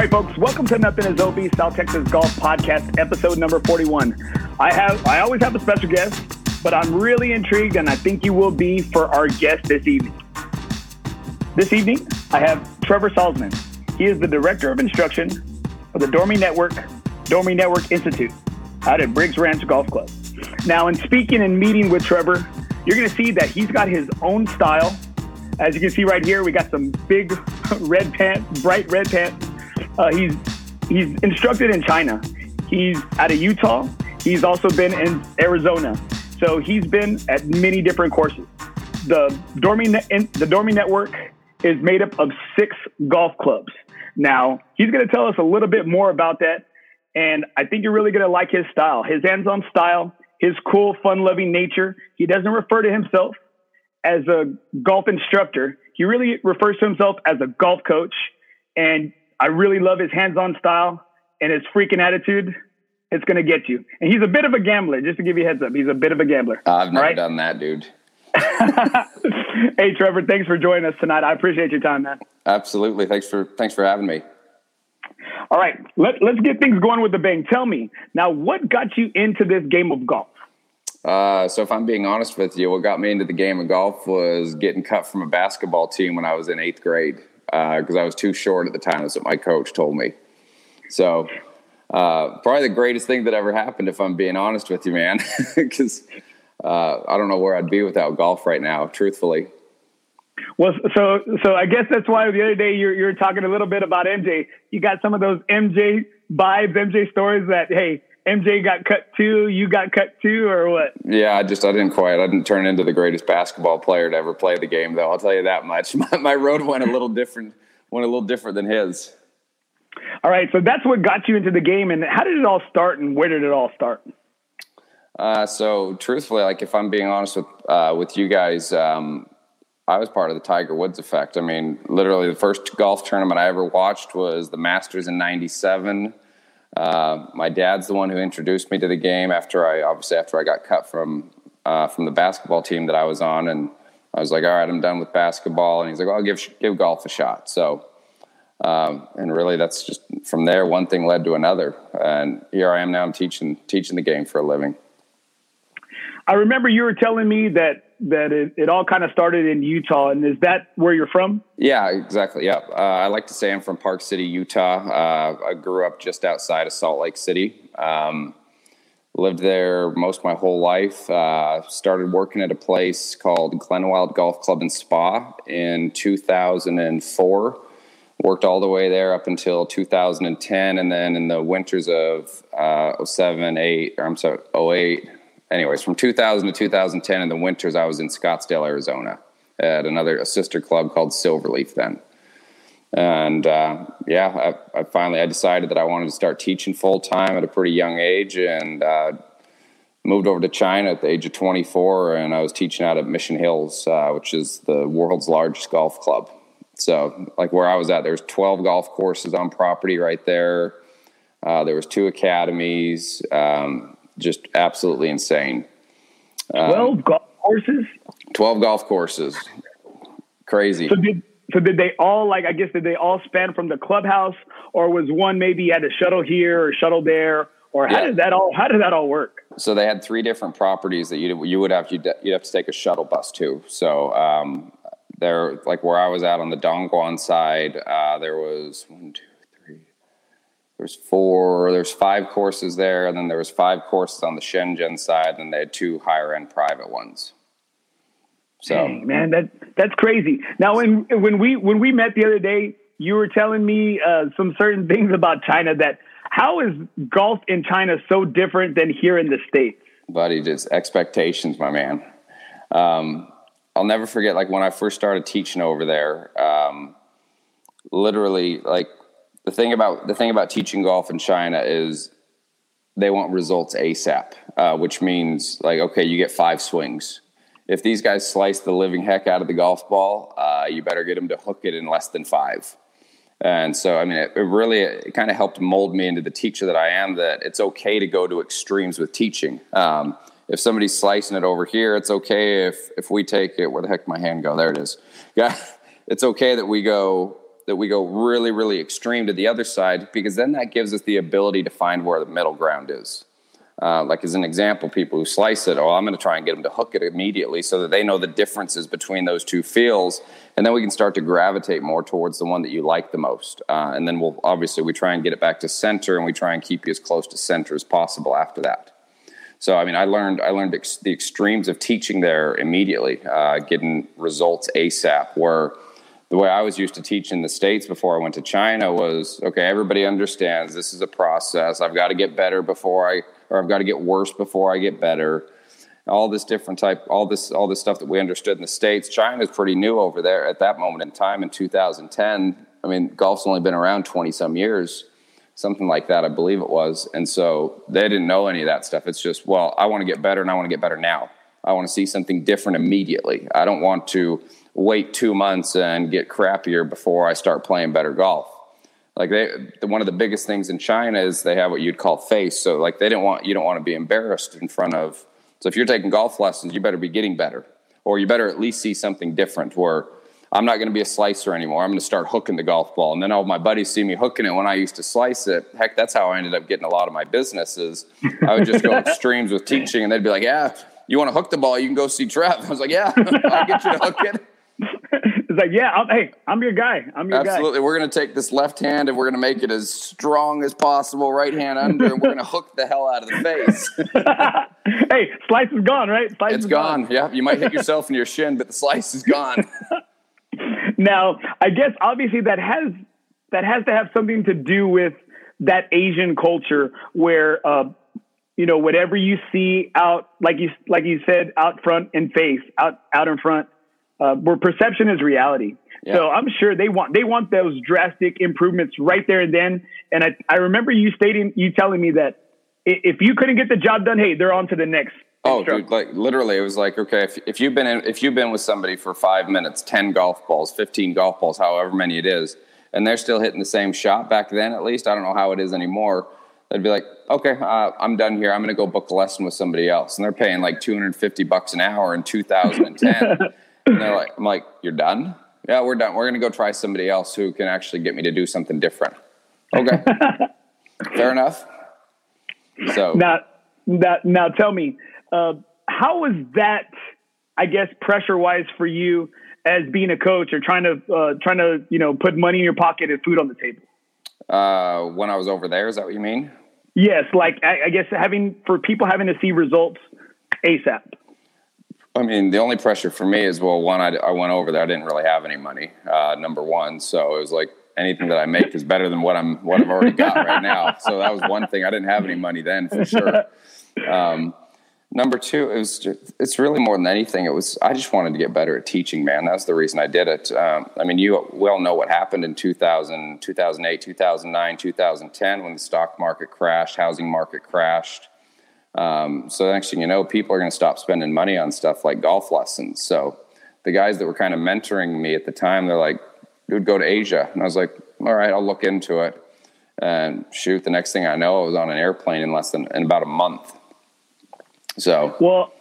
All right, folks, welcome to Nothing Is Obvious South Texas Golf Podcast, episode number 41. I always have a special guest, but I'm really intrigued, and I think you will be, for our guest this evening. This evening, I have Trevor Salzman. He is the Director of Instruction for the Dormie Network Institute out at Briggs Ranch Golf Club. Now, in speaking and meeting with Trevor, you're going to see that he's got his own style. As you can see right here, we got some big red pants, bright red pants. He's instructed in China. He's out of Utah. He's also been in Arizona. So he's been at many different courses. The Dormie Network is made up of 6 golf clubs. Now, he's going to tell us a little bit more about that, and I think you're really going to like his style, his hands-on style, his cool, fun-loving nature. He doesn't refer to himself as a golf instructor. He really refers to himself as a golf coach, and I really love his hands-on style and his freaking attitude. It's going to get you. And he's a bit of a gambler, just to give you a heads up. He's a bit of a gambler. I've never done that, dude. Hey, Trevor, thanks for joining us tonight. I appreciate your time, man. Absolutely. Thanks for having me. All right. Let's get things going with the bang. Tell me, now, what got you into this game of golf? So if I'm being honest with you, what got me into the game of golf was getting cut from a basketball team when I was in 8th grade because I was too short at the time. That's what my coach told me. So probably the greatest thing that ever happened, if I'm being honest with you, man, because I don't know where I'd be without golf right now, truthfully. Well, so I guess that's why the other day you're talking a little bit about MJ. You got some of those MJ vibes, MJ stories that, hey, MJ got cut too, you got cut too, or what? Yeah, I didn't turn into the greatest basketball player to ever play the game, though. I'll tell you that much. My road went a little different than his. All right, so that's what got you into the game, and how did it all start, and where did it all start? So truthfully, like if I'm being honest with you guys, I was part of the Tiger Woods effect. I mean, literally the first golf tournament I ever watched was the Masters in 97. My dad's the one who introduced me to the game after I got cut from the basketball team that I was on. And I was like, all right, I'm done with basketball. And he's like, well, I'll give golf a shot. So, and really that's just from there, one thing led to another. And here I am now, I'm teaching the game for a living. I remember you were telling me that it all kind of started in Utah, and is that where you're from? Yeah, exactly. Yeah. I like to say I'm from Park City, Utah. I grew up just outside of Salt Lake City. Lived there most of my whole life. Started working at a place called Glen Wild Golf Club and Spa in 2004. Worked all the way there up until 2010, and then in the winters of 08. Anyways, from 2000 to 2010, in the winters, I was in Scottsdale, Arizona, at a sister club called Silverleaf then. And I decided that I wanted to start teaching full-time at a pretty young age, and moved over to China at the age of 24, and I was teaching out at Mission Hills, which is the world's largest golf club. So, like where I was at, there's 12 golf courses on property right there. There was 2 academies, just absolutely insane. 12 golf courses? 12 golf courses. Crazy. So did they all, did they all span from the clubhouse, or was one maybe you had to shuttle here or shuttle there, or how did that all work? So they had 3 different properties that you'd have to take a shuttle bus to. So there, like where I was at on the Dongguan side, there was 5 courses there, and then there was 5 courses on the Shenzhen side, and they had 2 higher-end private ones. So, dang, man, that's crazy. Now, when we met the other day, you were telling me some certain things about China. That how is golf in China so different than here in the States? Buddy, just expectations, my man. I'll never forget, when I first started teaching over there. The thing about teaching golf in China is they want results ASAP, which means you get 5 swings. If these guys slice the living heck out of the golf ball, you better get them to hook it in less than 5. And so, I mean, it really kind of helped mold me into the teacher that I am, that it's okay to go to extremes with teaching. If somebody's slicing it over here, it's okay if we take it, where the heck did my hand go? There it is. Yeah, it's okay that we go that we go really, really extreme to the other side, because then that gives us the ability to find where the middle ground is. Like as an example, people who slice it, I'm going to try and get them to hook it immediately so that they know the differences between those two feels. And then we can start to gravitate more towards the one that you like the most. And then we try and get it back to center, and we try and keep you as close to center as possible after that. So, I mean, I learned the extremes of teaching there immediately, getting results ASAP, where the way I was used to teach in the States before I went to China was, okay, everybody understands this is a process. I've got to get better I've got to get worse before I get better. All this different all this stuff that we understood in the States. China's pretty new over there at that moment in time in 2010. I mean, golf's only been around 20 some years, something like that, I believe it was. And so they didn't know any of that stuff. It's just, well, I want to get better, and I want to get better now. I want to see something different immediately. I don't want to wait 2 months and get crappier before I start playing better golf. Like one of the biggest things in China is they have what you'd call face. So like you don't want to be embarrassed in front of. So if you're taking golf lessons, you better be getting better, or you better at least see something different, where I'm not going to be a slicer anymore. I'm going to start hooking the golf ball. And then all my buddies see me hooking it when I used to slice it. Heck, that's how I ended up getting a lot of my businesses. I would just go extremes with teaching, and they'd be like, yeah, you want to hook the ball? You can go see Trev. I was like, yeah, I'll get you to hook it. It's like, yeah, I'm your guy. Absolutely. We're going to take this left hand, and we're going to make it as strong as possible, right hand under, and we're going to hook the hell out of the face. Hey, slice is gone, right? It's gone. Yeah, you might hit yourself in your shin, but the slice is gone. Now, I guess obviously that has to have something to do with that Asian culture where, you know, whatever you see out, like you said, out front and face, out in front, where perception is reality. Yeah. So I'm sure they want those drastic improvements right there and then. And I remember you telling me that if you couldn't get the job done, hey, they're on to the next. Oh, dude, like literally, it was like, okay, if you've been with somebody for 5 minutes, 10 golf balls, 15 golf balls, however many it is, and they're still hitting the same shot back then, at least, I don't know how it is anymore. They'd be like, okay, I'm done here. I'm going to go book a lesson with somebody else. And they're paying like $250 an hour in 2010. And they're like, I'm like, you're done? Yeah, we're done. We're going to go try somebody else who can actually get me to do something different. Okay. Fair enough. So now tell me, how was that, I guess, pressure wise for you as being a coach or trying to, you know, put money in your pocket and food on the table? When I was over there, is that what you mean? Yes. Like, I guess for people having to see results ASAP. I mean, the only pressure for me is, well, one, I went over there. I didn't really have any money, number one. So it was like anything that I make is better than what I've already got right now. So that was one thing. I didn't have any money then for sure. Number two, it's really more than anything. I just wanted to get better at teaching, man. That's the reason I did it. I mean, you well know what happened in 2000, 2008, 2009, 2010 when the stock market crashed, housing market crashed. So the next thing you know, people are going to stop spending money on stuff like golf lessons. So the guys that were kind of mentoring me at the time, they're like, dude, go to Asia. And I was like, all right, I'll look into it. And shoot, the next thing I know, I was on an airplane in about a month. So, well,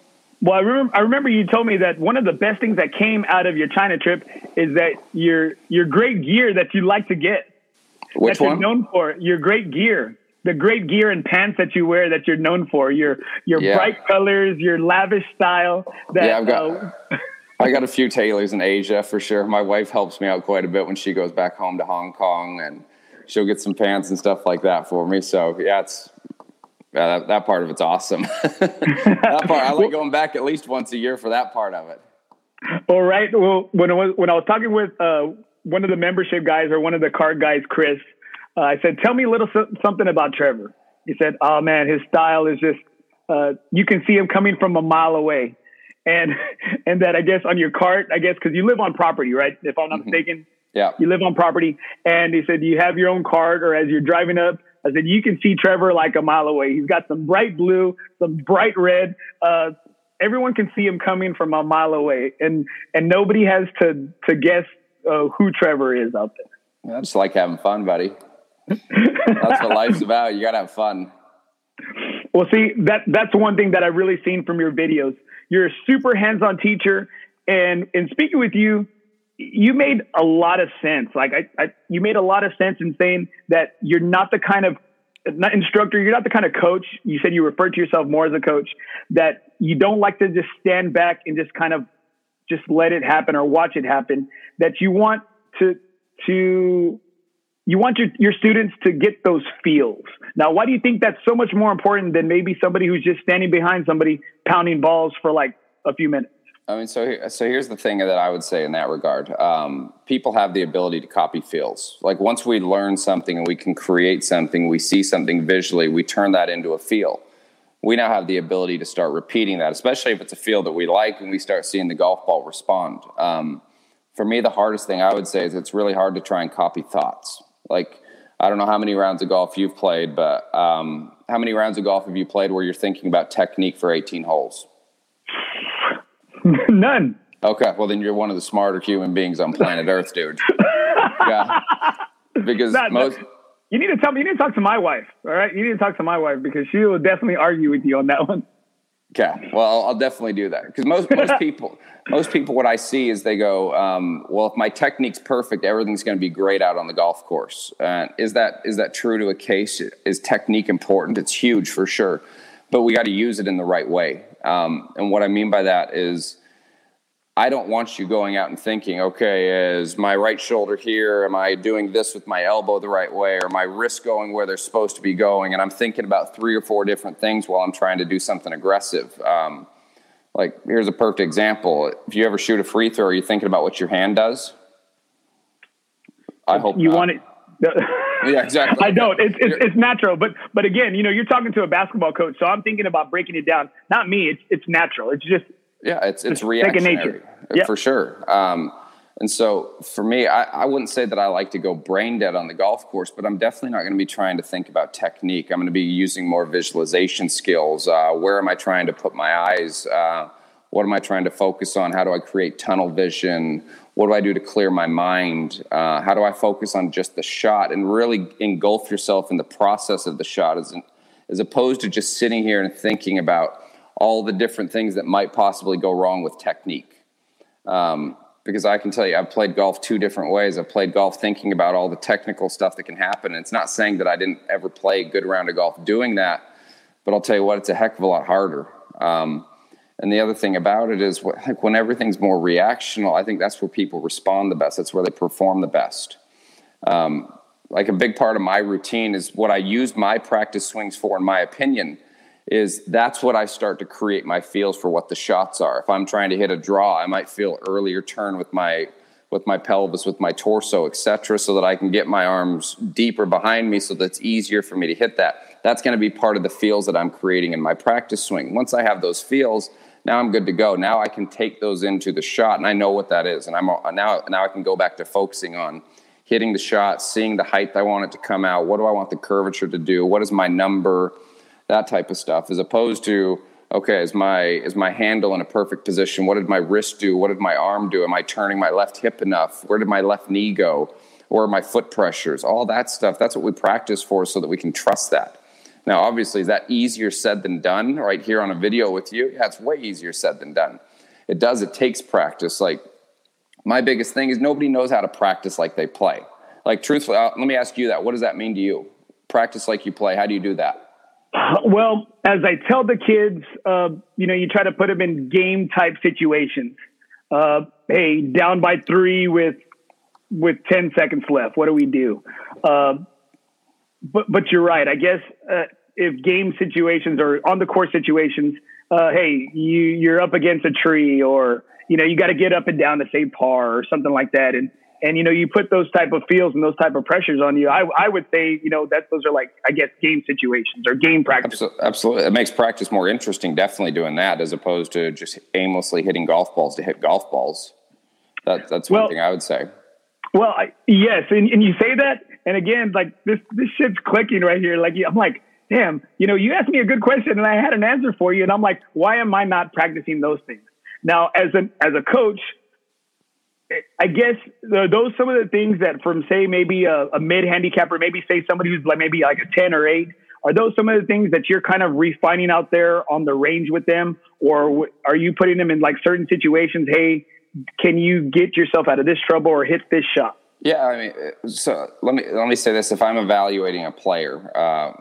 I remember you told me that one of the best things that came out of your China trip is that your great gear that you like to get. Which that one? You're known for your great gear. The great gear and pants that you wear that you're known for, your yeah. bright colors, your lavish style. I got a few tailors in Asia for sure. My wife helps me out quite a bit when she goes back home to Hong Kong, and she'll get some pants and stuff like that for me. So yeah, that part of it's awesome. That part, I like going back at least once a year for that part of it. All right. Well, when I was talking with one of the membership guys or one of the card guys, Chris, I said, tell me a little something about Trevor. He said, oh, man, his style is just, you can see him coming from a mile away. And that, I guess, on your cart, I guess, because you live on property, right? If I'm not mistaken, yeah, you live on property. And he said, you have your own cart, or as you're driving up, I said, you can see Trevor like a mile away. He's got some bright blue, some bright red. Everyone can see him coming from a mile away. And nobody has to guess who Trevor is out there. I just like having fun, buddy. That's what life's about. You gotta have fun. Well, see, that's one thing that I've really seen from your videos. You're a super hands-on teacher, and in speaking with you, you made a lot of sense. Like you made a lot of sense in saying that you're not the kind of instructor. You're not the kind of coach. You said you referred to yourself more as a coach, that you don't like to just stand back and just kind of just let it happen or watch it happen, that you want your students to get those feels. Now, why do you think that's so much more important than maybe somebody who's just standing behind somebody pounding balls for like a few minutes? I mean, so here's the thing that I would say in that regard. People have the ability to copy feels. Like once we learn something and we can create something, we see something visually, we turn that into a feel. We now have the ability to start repeating that, especially if it's a feel that we like and we start seeing the golf ball respond. For me, the hardest thing I would say is it's really hard to try and copy thoughts. Like, I don't know how many rounds of golf you've played, but how many rounds of golf have you played where you're thinking about technique for 18 holes? None. Okay, well then you're one of the smarter human beings on planet Earth, dude. Yeah, because you need to tell me. You need to talk to my wife. All right, you need to talk to my wife because she will definitely argue with you on that one. Okay, well I'll definitely do that because most people, what I see is they go, well, if my technique's perfect, everything's going to be great out on the golf course. Is that true to a case? Is technique important? It's huge for sure, but we got to use it in the right way. And what I mean by that is I don't want you going out and thinking, okay, is my right shoulder here? Am I doing this with my elbow the right way? Or my wrist going where they're supposed to be going? And I'm thinking about 3 or 4 different things while I'm trying to do something aggressive. Like here's a perfect example. If you ever shoot a free throw, are you thinking about what your hand does? I hope you not. Want it. Yeah, exactly. I don't. It's natural, but again, you know, you're talking to a basketball coach, so I'm thinking about breaking it down. Not me. It's natural. It's just it's reactionary nature. Yep. For sure. And so for me, I wouldn't say that I like to go brain dead on the golf course, but I'm definitely not going to be trying to think about technique. I'm going to be using more visualization skills. Where am I trying to put my eyes? What am I trying to focus on? How do I create tunnel vision? What do I do to clear my mind? How do I focus on just the shot and really engulf yourself in the process of the shot as opposed to just sitting here and thinking about all the different things that might possibly go wrong with technique? Because I can tell you, I've played golf 2 different ways. I've played golf thinking about all the technical stuff that can happen. And it's not saying that I didn't ever play a good round of golf doing that, but I'll tell you what, it's a heck of a lot harder. And the other thing about it is like when everything's more reactional, I think that's where people respond the best. That's where they perform the best. Like a big part of my routine is what I use my practice swings for, in my opinion, is that's what I start to create my feels for what the shots are. If I'm trying to hit a draw, I might feel earlier turn with my pelvis, with my torso, etc., so that I can get my arms deeper behind me so that it's easier for me to hit that. That's going to be part of the feels that I'm creating in my practice swing. Once I have those feels, now I'm good to go. Now I can take those into the shot, and I know what that is. And I'm now I can go back to focusing on hitting the shot, seeing the height I want it to come out. What do I want the curvature to do? What is my number? That type of stuff, as opposed to, okay, is my handle in a perfect position? What did my wrist do? What did my arm do? Am I turning my left hip enough? Where did my left knee go? Where are my foot pressures? All that stuff. That's what we practice for, so that we can trust that. Now, obviously, is that easier said than done? Right here on a video with you, yeah, it's way easier said than done. It takes practice. Like, my biggest thing is nobody knows how to practice like they play. Like, truthfully, let me ask you that. What does that mean to you? Practice like you play. How do you do that? Well, as I tell the kids, you know, you try to put them in game-type situations. Hey, down by 3 with 10 seconds left. What do we do? But you're right. I guess if game situations or on the course situations, hey, you're up against a tree, or you know, you got to get up and down to say par or something like that, and you know, you put those type of feels and those type of pressures on you. I would say, you know, that those are like, I guess, game situations or game practice. Absolutely, it makes practice more interesting. Definitely doing that as opposed to just aimlessly hitting golf balls to hit golf balls. That's one thing I would say. Well, yes, and you say that. And again, like this shit's clicking right here. Like I'm like, damn, you know, you asked me a good question and I had an answer for you. And I'm like, why am I not practicing those things? Now, as a coach, I guess those some of the things that from say maybe a mid handicapper, maybe say somebody who's like maybe like a 10 or 8, are those some of the things that you're kind of refining out there on the range with them, or are you putting them in like certain situations? Hey, can you get yourself out of this trouble or hit this shot? Yeah, I mean, so let me say this. If I'm evaluating a player,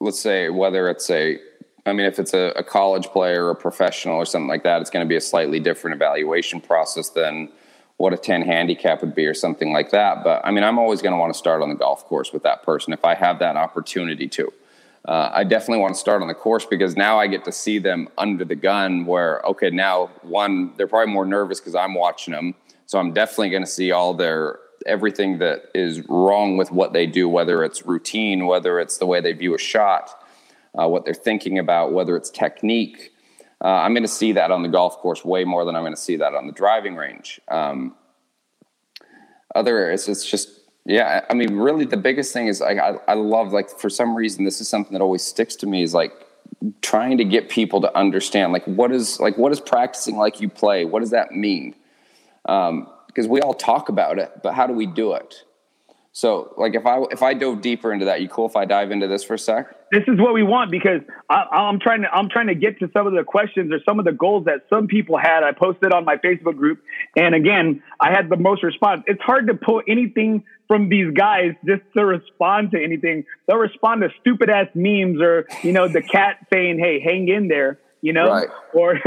let's say whether it's if it's a college player or a professional or something like that, it's going to be a slightly different evaluation process than what a 10 handicap would be or something like that. But, I mean, I'm always going to want to start on the golf course with that person if I have that opportunity to. I definitely want to start on the course because now I get to see them under the gun where, okay, now, one, they're probably more nervous because I'm watching them. So I'm definitely going to see everything that is wrong with what they do, whether it's routine, whether it's the way they view a shot, what they're thinking about, whether it's technique. I'm going to see that on the golf course way more than I'm going to see that on the driving range. Other areas, it's just, yeah, I mean, really the biggest thing is I love, like, for some reason, this is something that always sticks to me is like trying to get people to understand, like, what is practicing like you play? What does that mean? Because we all talk about it, but how do we do it? So, like, if I dove deeper into that, you cool if I dive into this for a sec? This is what we want because I'm trying to get to some of the questions or some of the goals that some people had. I posted on my Facebook group, and again, I had the most response. It's hard to pull anything from these guys just to respond to anything. They'll respond to stupid ass memes or the cat saying, "Hey, hang in there," right. Or.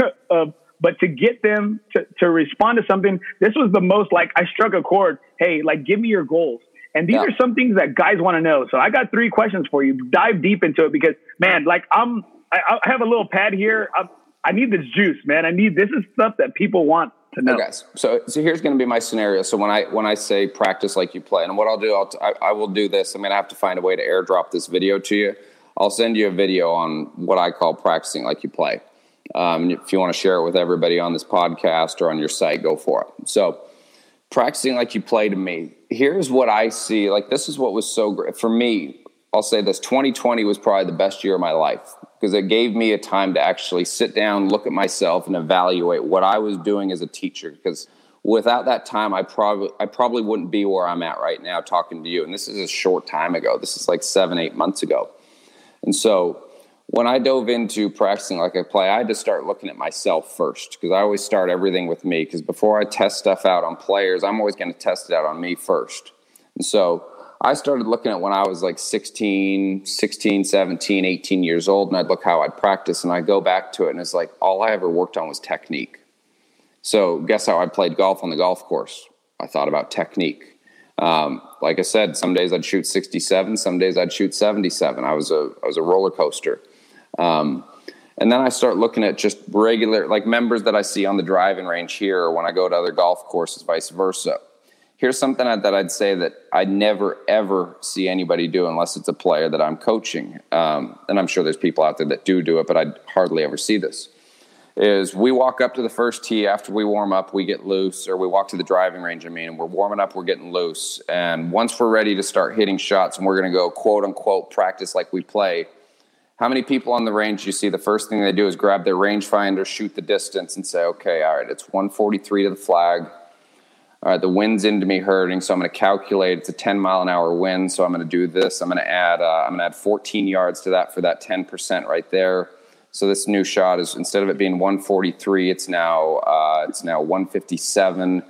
But to get them to respond to something, this was the most like I struck a chord. Hey, like give me your goals. And these are some things that guys want to know. So I got 3 questions for you. Dive deep into it because, man, like I have a little pad here. I need this juice, man. This is stuff that people want to know. Okay, so here's going to be my scenario. So when I say practice like you play, and what I'll do, I will do this. I'm going to have to find a way to airdrop this video to you. I'll send you a video on what I call practicing like you play. If you want to share it with everybody on this podcast or on your site, go for it. So practicing like you play to me, here's what I see. Like this is what was so great for me. I'll say this, 2020 was probably the best year of my life because it gave me a time to actually sit down, look at myself and evaluate what I was doing as a teacher. Because without that time, I probably wouldn't be where I'm at right now talking to you. And this is a short time ago. This is like 7-8 months ago. And so when I dove into practicing like I play, I had to start looking at myself first because I always start everything with me because before I test stuff out on players, I'm always going to test it out on me first. And so I started looking at when I was like 16, 17, 18 years old, and I'd look how I'd practice, and I go back to it, and it's like all I ever worked on was technique. So guess how I played golf on the golf course? I thought about technique. Like I said, some days I'd shoot 67, some days I'd shoot 77. I was a roller coaster. And then I start looking at just regular, like members that I see on the driving range here, or when I go to other golf courses, vice versa. Here's something that I'd say that I never, ever see anybody do unless it's a player that I'm coaching. And I'm sure there's people out there that do it, but I hardly ever see this, is we walk up to the first tee after we warm up, we get loose, or we walk to the driving range, and we're warming up, we're getting loose. And once we're ready to start hitting shots and we're going to go, quote unquote, practice like we play, how many people on the range you see, the first thing they do is grab their rangefinder, shoot the distance, and say, okay, all right, it's 143 to the flag. All right, the wind's into me hurting, so I'm going to calculate. It's a 10-mile-an-hour wind, so I'm going to do this. I'm going to add 14 yards to that for that 10% right there. So this new shot is, instead of it being 143, it's now 157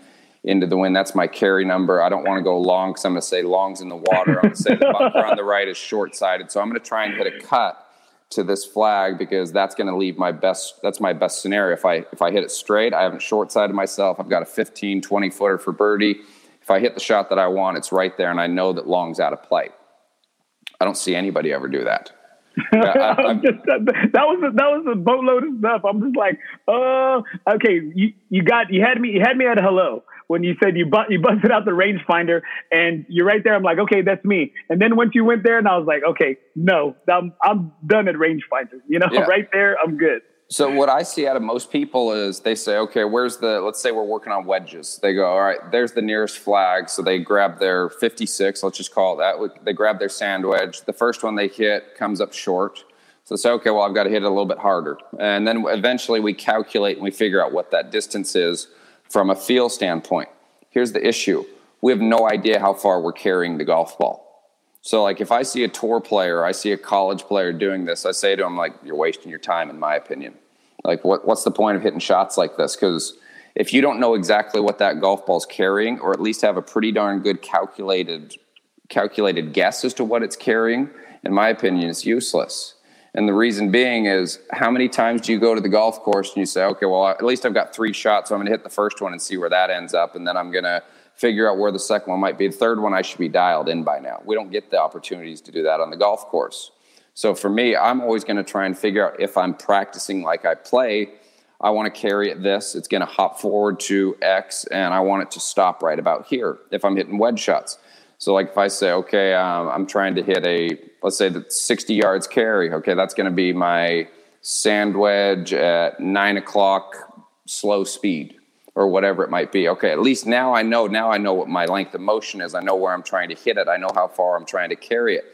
into the wind. That's my carry number. I don't want to go long because I'm going to say long's in the water. I'm going to say the bunker on the right is short-sided. So I'm going to try and hit a cut to this flag because that's going to leave my best scenario. If I hit it straight, I haven't short-sided myself. I've got a 15, 20-footer for birdie. If I hit the shot that I want, it's right there, and I know that long's out of play. I don't see anybody ever do that. That was a boatload of stuff. I'm just like, okay. You had me at hello when you said you busted out the rangefinder and you're right there. I'm like, okay, that's me. And then once you went there, and I was like, okay, no, I'm done at rangefinder. Right there, I'm good. So what I see out of most people is they say, okay, let's say we're working on wedges. They go, all right, there's the nearest flag. So they grab their 56, let's just call it that. They grab their sand wedge. The first one they hit comes up short. So they say, okay, well, I've got to hit it a little bit harder. And then eventually we calculate and we figure out what that distance is from a feel standpoint. Here's the issue. We have no idea how far we're carrying the golf ball. So, like, if I see a tour player, I see a college player doing this, I say to him, like, you're wasting your time, in my opinion. Like, what's the point of hitting shots like this? Because if you don't know exactly what that golf ball's carrying, or at least have a pretty darn good calculated guess as to what it's carrying, in my opinion, it's useless. And the reason being is, how many times do you go to the golf course and you say, okay, well, at least I've got three shots, so I'm going to hit the first one and see where that ends up, and then I'm going to figure out where the second one might be. The third one, I should be dialed in by now. We don't get the opportunities to do that on the golf course. So for me, I'm always going to try and figure out, if I'm practicing like I play, I want to carry it this, it's going to hop forward to X, and I want it to stop right about here if I'm hitting wedge shots. So like if I say, okay, I'm trying to hit let's say that 60 yards carry. Okay, that's going to be my sand wedge at 9 o'clock slow speed or whatever it might be. Okay, at least now I know what my length of motion is. I know where I'm trying to hit it. I know how far I'm trying to carry it.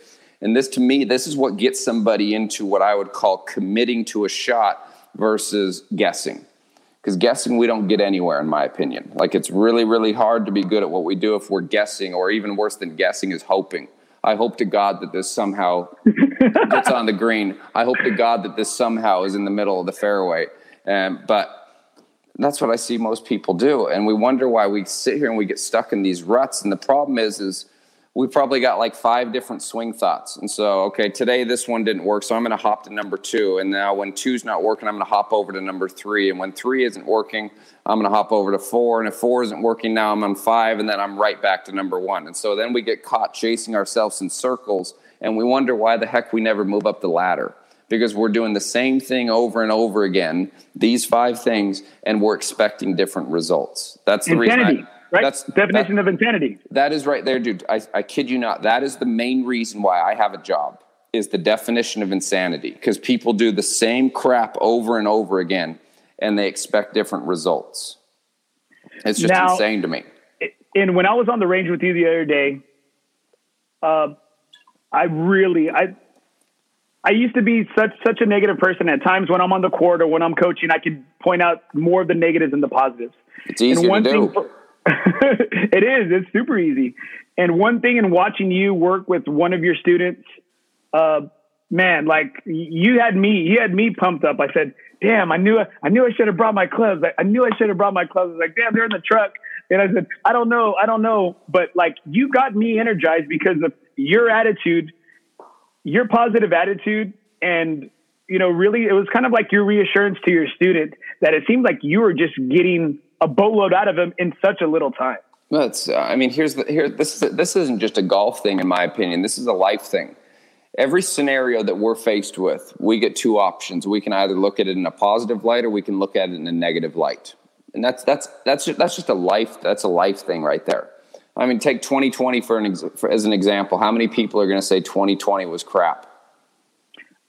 And this, to me, this is what gets somebody into what I would call committing to a shot versus guessing. Because guessing, we don't get anywhere, in my opinion. Like, it's really, really hard to be good at what we do if we're guessing, or even worse than guessing is hoping. I hope to God that this somehow gets on the green. I hope to God that this somehow is in the middle of the fairway. But that's what I see most people do. And we wonder why we sit here and we get stuck in these ruts. And the problem is we probably got like 5 different swing thoughts. And so, okay, today this one didn't work, so I'm going to hop to number 2. And now when 2's not working, I'm going to hop over to number 3. And when 3 isn't working, I'm going to hop over to 4. And if 4 isn't working, now I'm on 5. And then I'm right back to number 1. And so then we get caught chasing ourselves in circles. And we wonder why the heck we never move up the ladder, because we're doing the same thing over and over again, these 5 things, and we're expecting different results. That's the reason. Right? That's definition of insanity. That is right there, dude. I kid you not. That is the main reason why I have a job, is the definition of insanity, because people do the same crap over and over again, and they expect different results. It's just insane to me. And when I was on the range with you the other day, I used to be such a negative person. At times when I'm on the court or when I'm coaching, I can point out more of the negatives than the positives. It's easier to do. It is. It's super easy. And one thing in watching you work with one of your students, man, like you had me pumped up. I said, damn, I knew I should have brought my clubs. I knew I should have brought my clubs. I was like, damn, they're in the truck. And I said, I don't know. But like, you got me energized because of your attitude, your positive attitude. And, you know, really, it was kind of like your reassurance to your student that it seemed like you were just getting a boatload out of him in such a little time. Well, this isn't just a golf thing, in my opinion. This is a life thing. Every scenario that we're faced with, we get 2 options. We can either look at it in a positive light, or we can look at it in a negative light. And that's just a life. That's a life thing right there. I mean, take 2020 as an example. How many people are going to say 2020 was crap?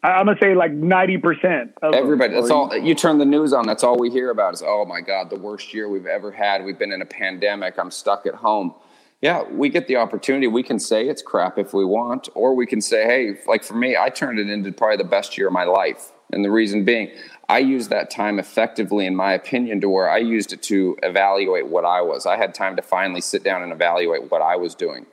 I'm going to say like 90%. Everybody, that's all. You turn the news on, that's all we hear about is, oh my God, the worst year we've ever had. We've been in a pandemic. I'm stuck at home. Yeah, we get the opportunity. We can say it's crap if we want, or we can say, hey, like for me, I turned it into probably the best year of my life. And the reason being, I used that time effectively, in my opinion, to where I used it to evaluate what I was. I had time to finally sit down and evaluate what I was doing.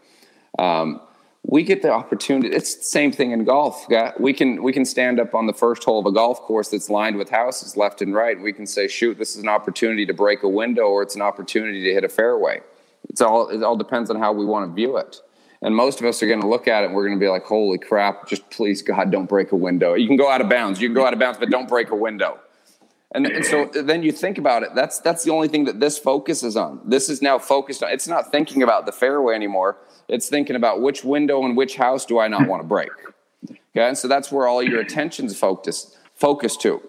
We get the opportunity. It's the same thing in golf. We can stand up on the first hole of a golf course that's lined with houses left and right. We can say, shoot, this is an opportunity to break a window, or it's an opportunity to hit a fairway. It all depends on how we want to view it. And most of us are going to look at it and we're going to be like, holy crap, just please, God, don't break a window. You can go out of bounds. You can go out of bounds, but don't break a window. And so then you think about it. That's the only thing that this focuses on. This is now focused on. It's not thinking about the fairway anymore. It's thinking about which window and which house do I not want to break. Okay, and so that's where all your attention's focused to.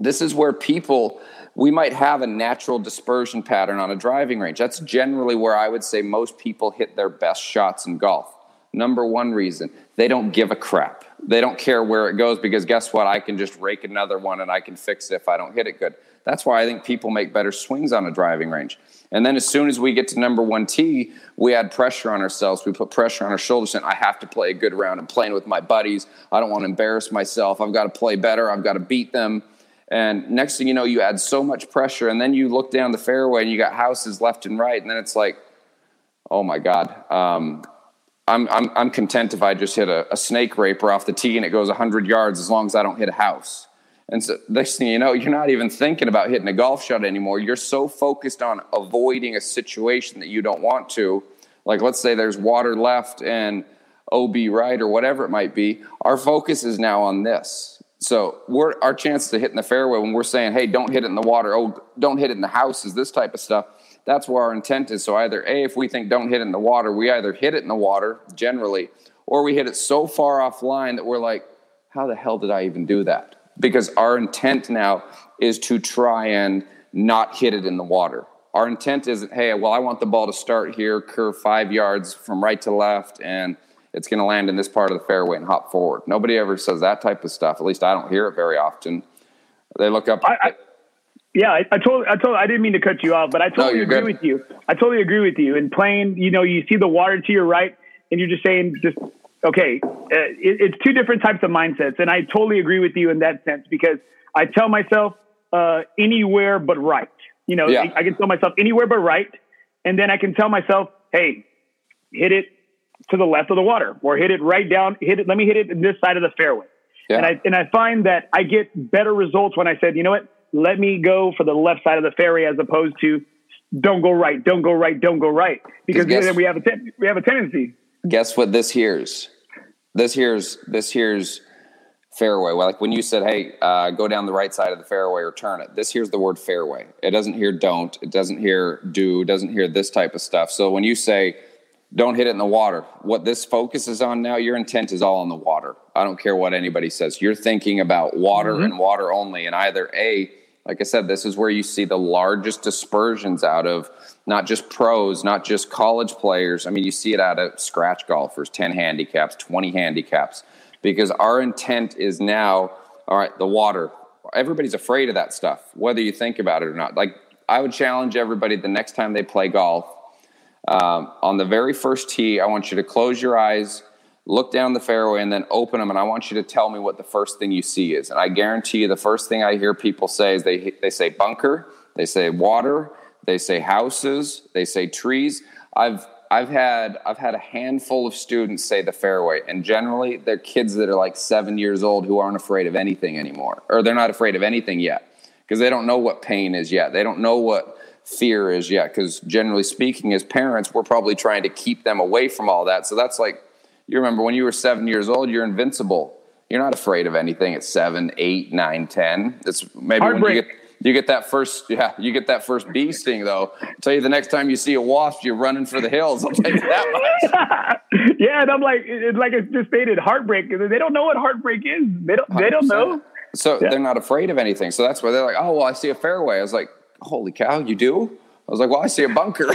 This is where people, we might have a natural dispersion pattern on a driving range. That's generally where I would say most people hit their best shots in golf. Number one reason, they don't give a crap. They don't care where it goes, because guess what? I can just rake another one and I can fix it if I don't hit it good. That's why I think people make better swings on a driving range. And then as soon as we get to number one tee, we add pressure on ourselves. We put pressure on our shoulders saying, I have to play a good round. I'm playing with my buddies. I don't want to embarrass myself. I've got to play better. I've got to beat them. And next thing you know, you add so much pressure. And then you look down the fairway and you got houses left and right. And then it's like, oh my God, I'm content if I just hit a snake raper off the tee and it goes 100 yards as long as I don't hit a house. And so next thing you know, you're not even thinking about hitting a golf shot anymore. You're so focused on avoiding a situation that you don't want to. Like, let's say there's water left and OB right or whatever it might be. Our focus is now on this. So our chances of hitting the fairway when we're saying, hey, don't hit it in the water, oh, don't hit it in the houses, this type of stuff, that's where our intent is. So either A, if we think don't hit it in the water, we either hit it in the water generally, or we hit it so far offline that we're like, how the hell did I even do that? Because our intent now is to try and not hit it in the water. Our intent isn't, hey, well, I want the ball to start here, curve 5 yards from right to left, and it's going to land in this part of the fairway and hop forward. Nobody ever says that type of stuff. At least I don't hear it very often. They look up. I didn't mean to cut you off, but I totally agree with you. I totally agree with you. And playing, you know, you see the water to your right, and you're just saying, okay, it's two different types of mindsets. And I totally agree with you in that sense, because I tell myself anywhere but right. You know, yeah. I can tell myself anywhere but right. And then I can tell myself, hey, hit it to the left of the water, or hit it right down, let me hit it in this side of the fairway. Yeah. And I find that I get better results when I said, you know what, let me go for the left side of the fairway, as opposed to don't go right. Because then we have a tendency. Guess what this here's? This here's fairway. Well, like when you said, hey, go down the right side of the fairway or turn it, this here's the word fairway. It doesn't hear don't, it doesn't hear do, it doesn't hear this type of stuff. So when you say don't hit it in the water, what this focuses on now, your intent is all on the water. I don't care what anybody says. You're thinking about water and water only. And either A, like I said, this is where you see the largest dispersions out of not just pros, not just college players. I mean, you see it out of scratch golfers, 10 handicaps, 20 handicaps, because our intent is now, all right, the water. Everybody's afraid of that stuff, whether you think about it or not. Like, I would challenge everybody the next time they play golf, on the very first tee, I want you to close your eyes, look down the fairway, and then open them, and I want you to tell me what the first thing you see is. And I guarantee you the first thing I hear people say is they say bunker, they say water, they say houses, they say trees. I've had a handful of students say the fairway, and generally they're kids that are like 7 years old who aren't afraid of anything anymore, or they're not afraid of anything yet, because they don't know what pain is yet. They don't know what fear is yet, because generally speaking, as parents, we're probably trying to keep them away from all that. So that's like, you remember when you were 7 years old, you're invincible. You're not afraid of anything at 7, 8, 9, 10. It's maybe when you get that first, bee sting though. I'll tell you, the next time you see a wasp, you're running for the hills. I'll tell you that much. Yeah, and I'm like I just stated, heartbreak. They don't know what heartbreak is. They don't know. So yeah. They're not afraid of anything. So that's why they're like, oh well, I see a fairway. I was like, holy cow, you do? I was like, well, I see a bunker.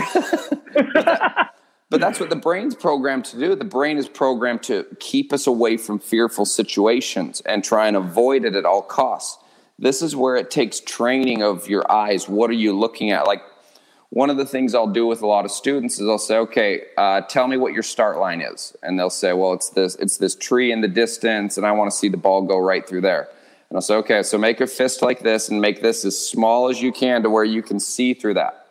But that's what the brain's programmed to do. The brain is programmed to keep us away from fearful situations and try and avoid it at all costs. This is where it takes training of your eyes. What are you looking at? Like, one of the things I'll do with a lot of students is I'll say, okay, tell me what your start line is. And they'll say, well, it's this tree in the distance, and I want to see the ball go right through there. And I'll say, okay, so make a fist like this and make this as small as you can to where you can see through that.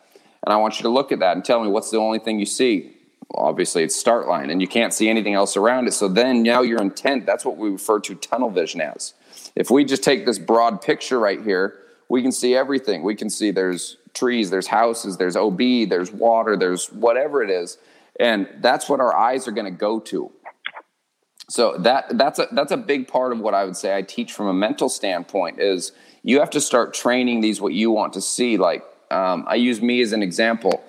And I want you to look at that and tell me what's the only thing you see. Well, obviously, it's start line, and you can't see anything else around it. So then now your intent, that's what we refer to tunnel vision as. If we just take this broad picture right here, we can see everything. We can see there's trees, there's houses, there's OB, there's water, there's whatever it is. And that's what our eyes are going to go to. So that's a big part of what I would say I teach from a mental standpoint is you have to start training these what you want to see. Like I use me as an example.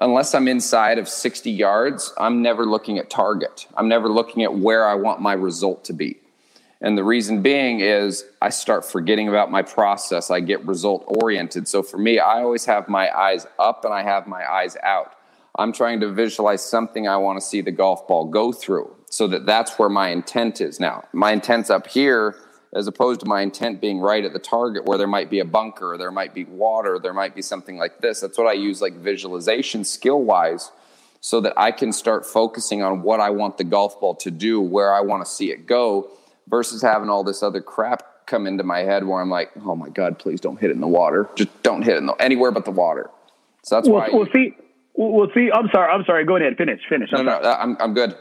Unless I'm inside of 60 yards, I'm never looking at target. I'm never looking at where I want my result to be. And the reason being is I start forgetting about my process. I get result oriented. So for me, I always have my eyes up and I have my eyes out. I'm trying to visualize something I want to see the golf ball go through. So that's where my intent is now. My intent's up here as opposed to my intent being right at the target where there might be a bunker, there might be water, there might be something like this. That's what I use like visualization skill-wise so that I can start focusing on what I want the golf ball to do, where I want to see it go versus having all this other crap come into my head where I'm like, oh my God, please don't hit it in the water. Just don't hit it anywhere but the water. So that's why. Well, see, I'm sorry. Go ahead. Finish. I'm good.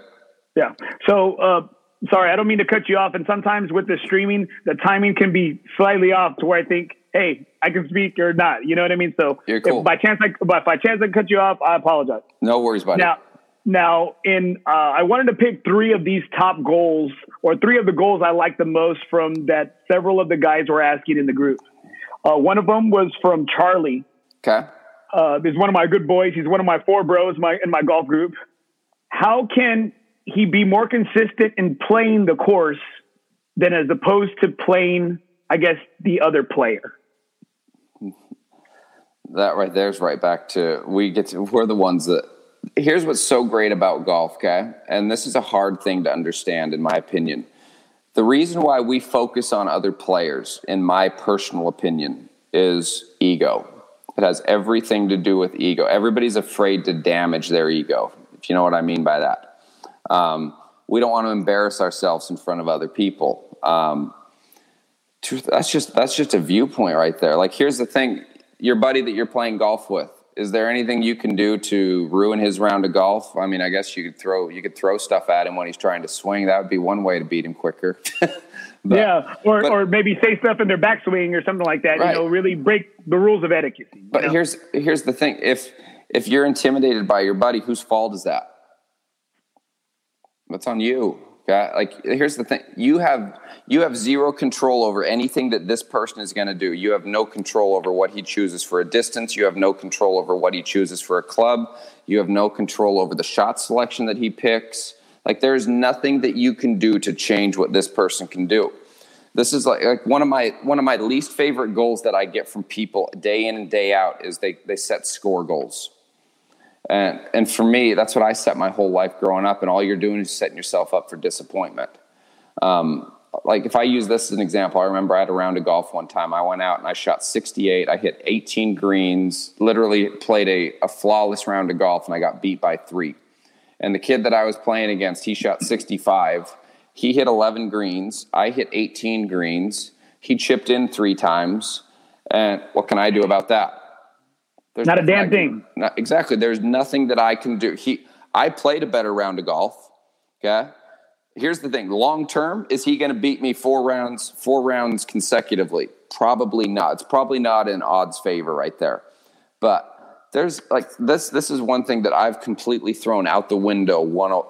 Yeah. So sorry, I don't mean to cut you off. And sometimes with the streaming, the timing can be slightly off to where I think, hey, I can speak or not. You know what I mean? So you're cool. if by chance I cut you off, I apologize. No worries about it. Now, I wanted to pick three of these top goals, or three of the goals I like the most from that several of the guys were asking in the group. One of them was from Charlie. Okay. He's one of my good boys. He's one of my four bros in my golf group. How can he be more consistent in playing the course than as opposed to playing, I guess, the other player? That right there is right back to we're the ones that – here's what's so great about golf, okay? And this is a hard thing to understand, in my opinion. The reason why we focus on other players, in my personal opinion, is ego. It has everything to do with ego. Everybody's afraid to damage their ego, if you know what I mean by that. We don't want to embarrass ourselves in front of other people. That's just a viewpoint right there. Like, here's the thing. Your buddy that you're playing golf with, is there anything you can do to ruin his round of golf? I mean, I guess you could throw stuff at him when he's trying to swing. That would be one way to beat him quicker. Or maybe say stuff in their backswing or something like that. Right. You know, really break the rules of etiquette. But you know? Here's the thing: if you're intimidated by your buddy, whose fault is that? That's on you. Yeah, like, here's the thing. You have zero control over anything that this person is going to do. You have no control over what he chooses for a distance. You have no control over what he chooses for a club. You have no control over the shot selection that he picks. Like, there's nothing that you can do to change what this person can do. This is like one of my least favorite goals that I get from people day in and day out is they set score goals. And for me, that's what I set my whole life growing up. And all you're doing is setting yourself up for disappointment. Like, if I use this as an example, I remember I had a round of golf one time. I went out and I shot 68. I hit 18 greens, literally played a flawless round of golf, and I got beat by 3. And the kid that I was playing against, he shot 65. He hit 11 greens. I hit 18 greens. He chipped in 3 times. And what can I do about that? There's not a damn thing. Exactly. There's nothing that I can do. I played a better round of golf. Okay. Here's the thing. Long term, is he going to beat me four rounds consecutively? Probably not. It's probably not in odds favor right there. But there's like this is one thing that I've completely thrown out the window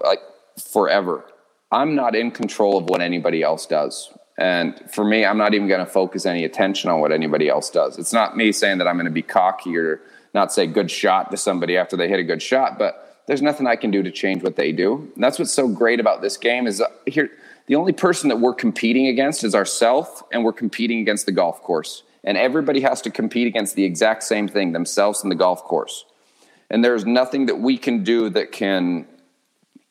forever. I'm not in control of what anybody else does. And for me, I'm not even going to focus any attention on what anybody else does. It's not me saying that I'm going to be cocky or not say good shot to somebody after they hit a good shot, but there's nothing I can do to change what they do. And that's what's so great about this game is here, the only person that we're competing against is ourselves, and we're competing against the golf course. And everybody has to compete against the exact same thing, themselves and the golf course. And there's nothing that we can do that can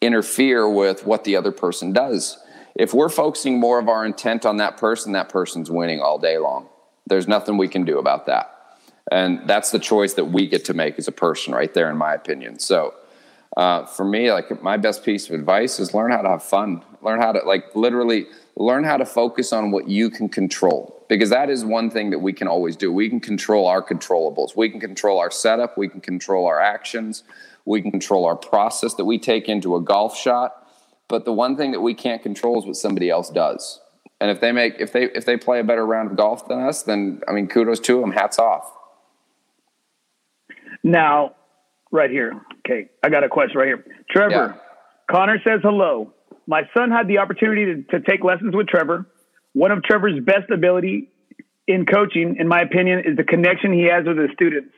interfere with what the other person does. If we're focusing more of our intent on that person, that person's winning all day long. There's nothing we can do about that. And that's the choice that we get to make as a person right there, in my opinion. So for me, like, my best piece of advice is learn how to have fun. Learn how to, like, literally learn how to focus on what you can control, because that is one thing that we can always do. We can control our controllables. We can control our setup. We can control our actions. We can control our process that we take into a golf shot. But the one thing that we can't control is what somebody else does. And if they play a better round of golf than us, then, I mean, kudos to them, hats off. Now, right here. Okay, I got a question right here. Trevor, yeah. Connor says hello. My son had the opportunity to take lessons with Trevor. One of Trevor's best ability in coaching, in my opinion, is the connection he has with his students.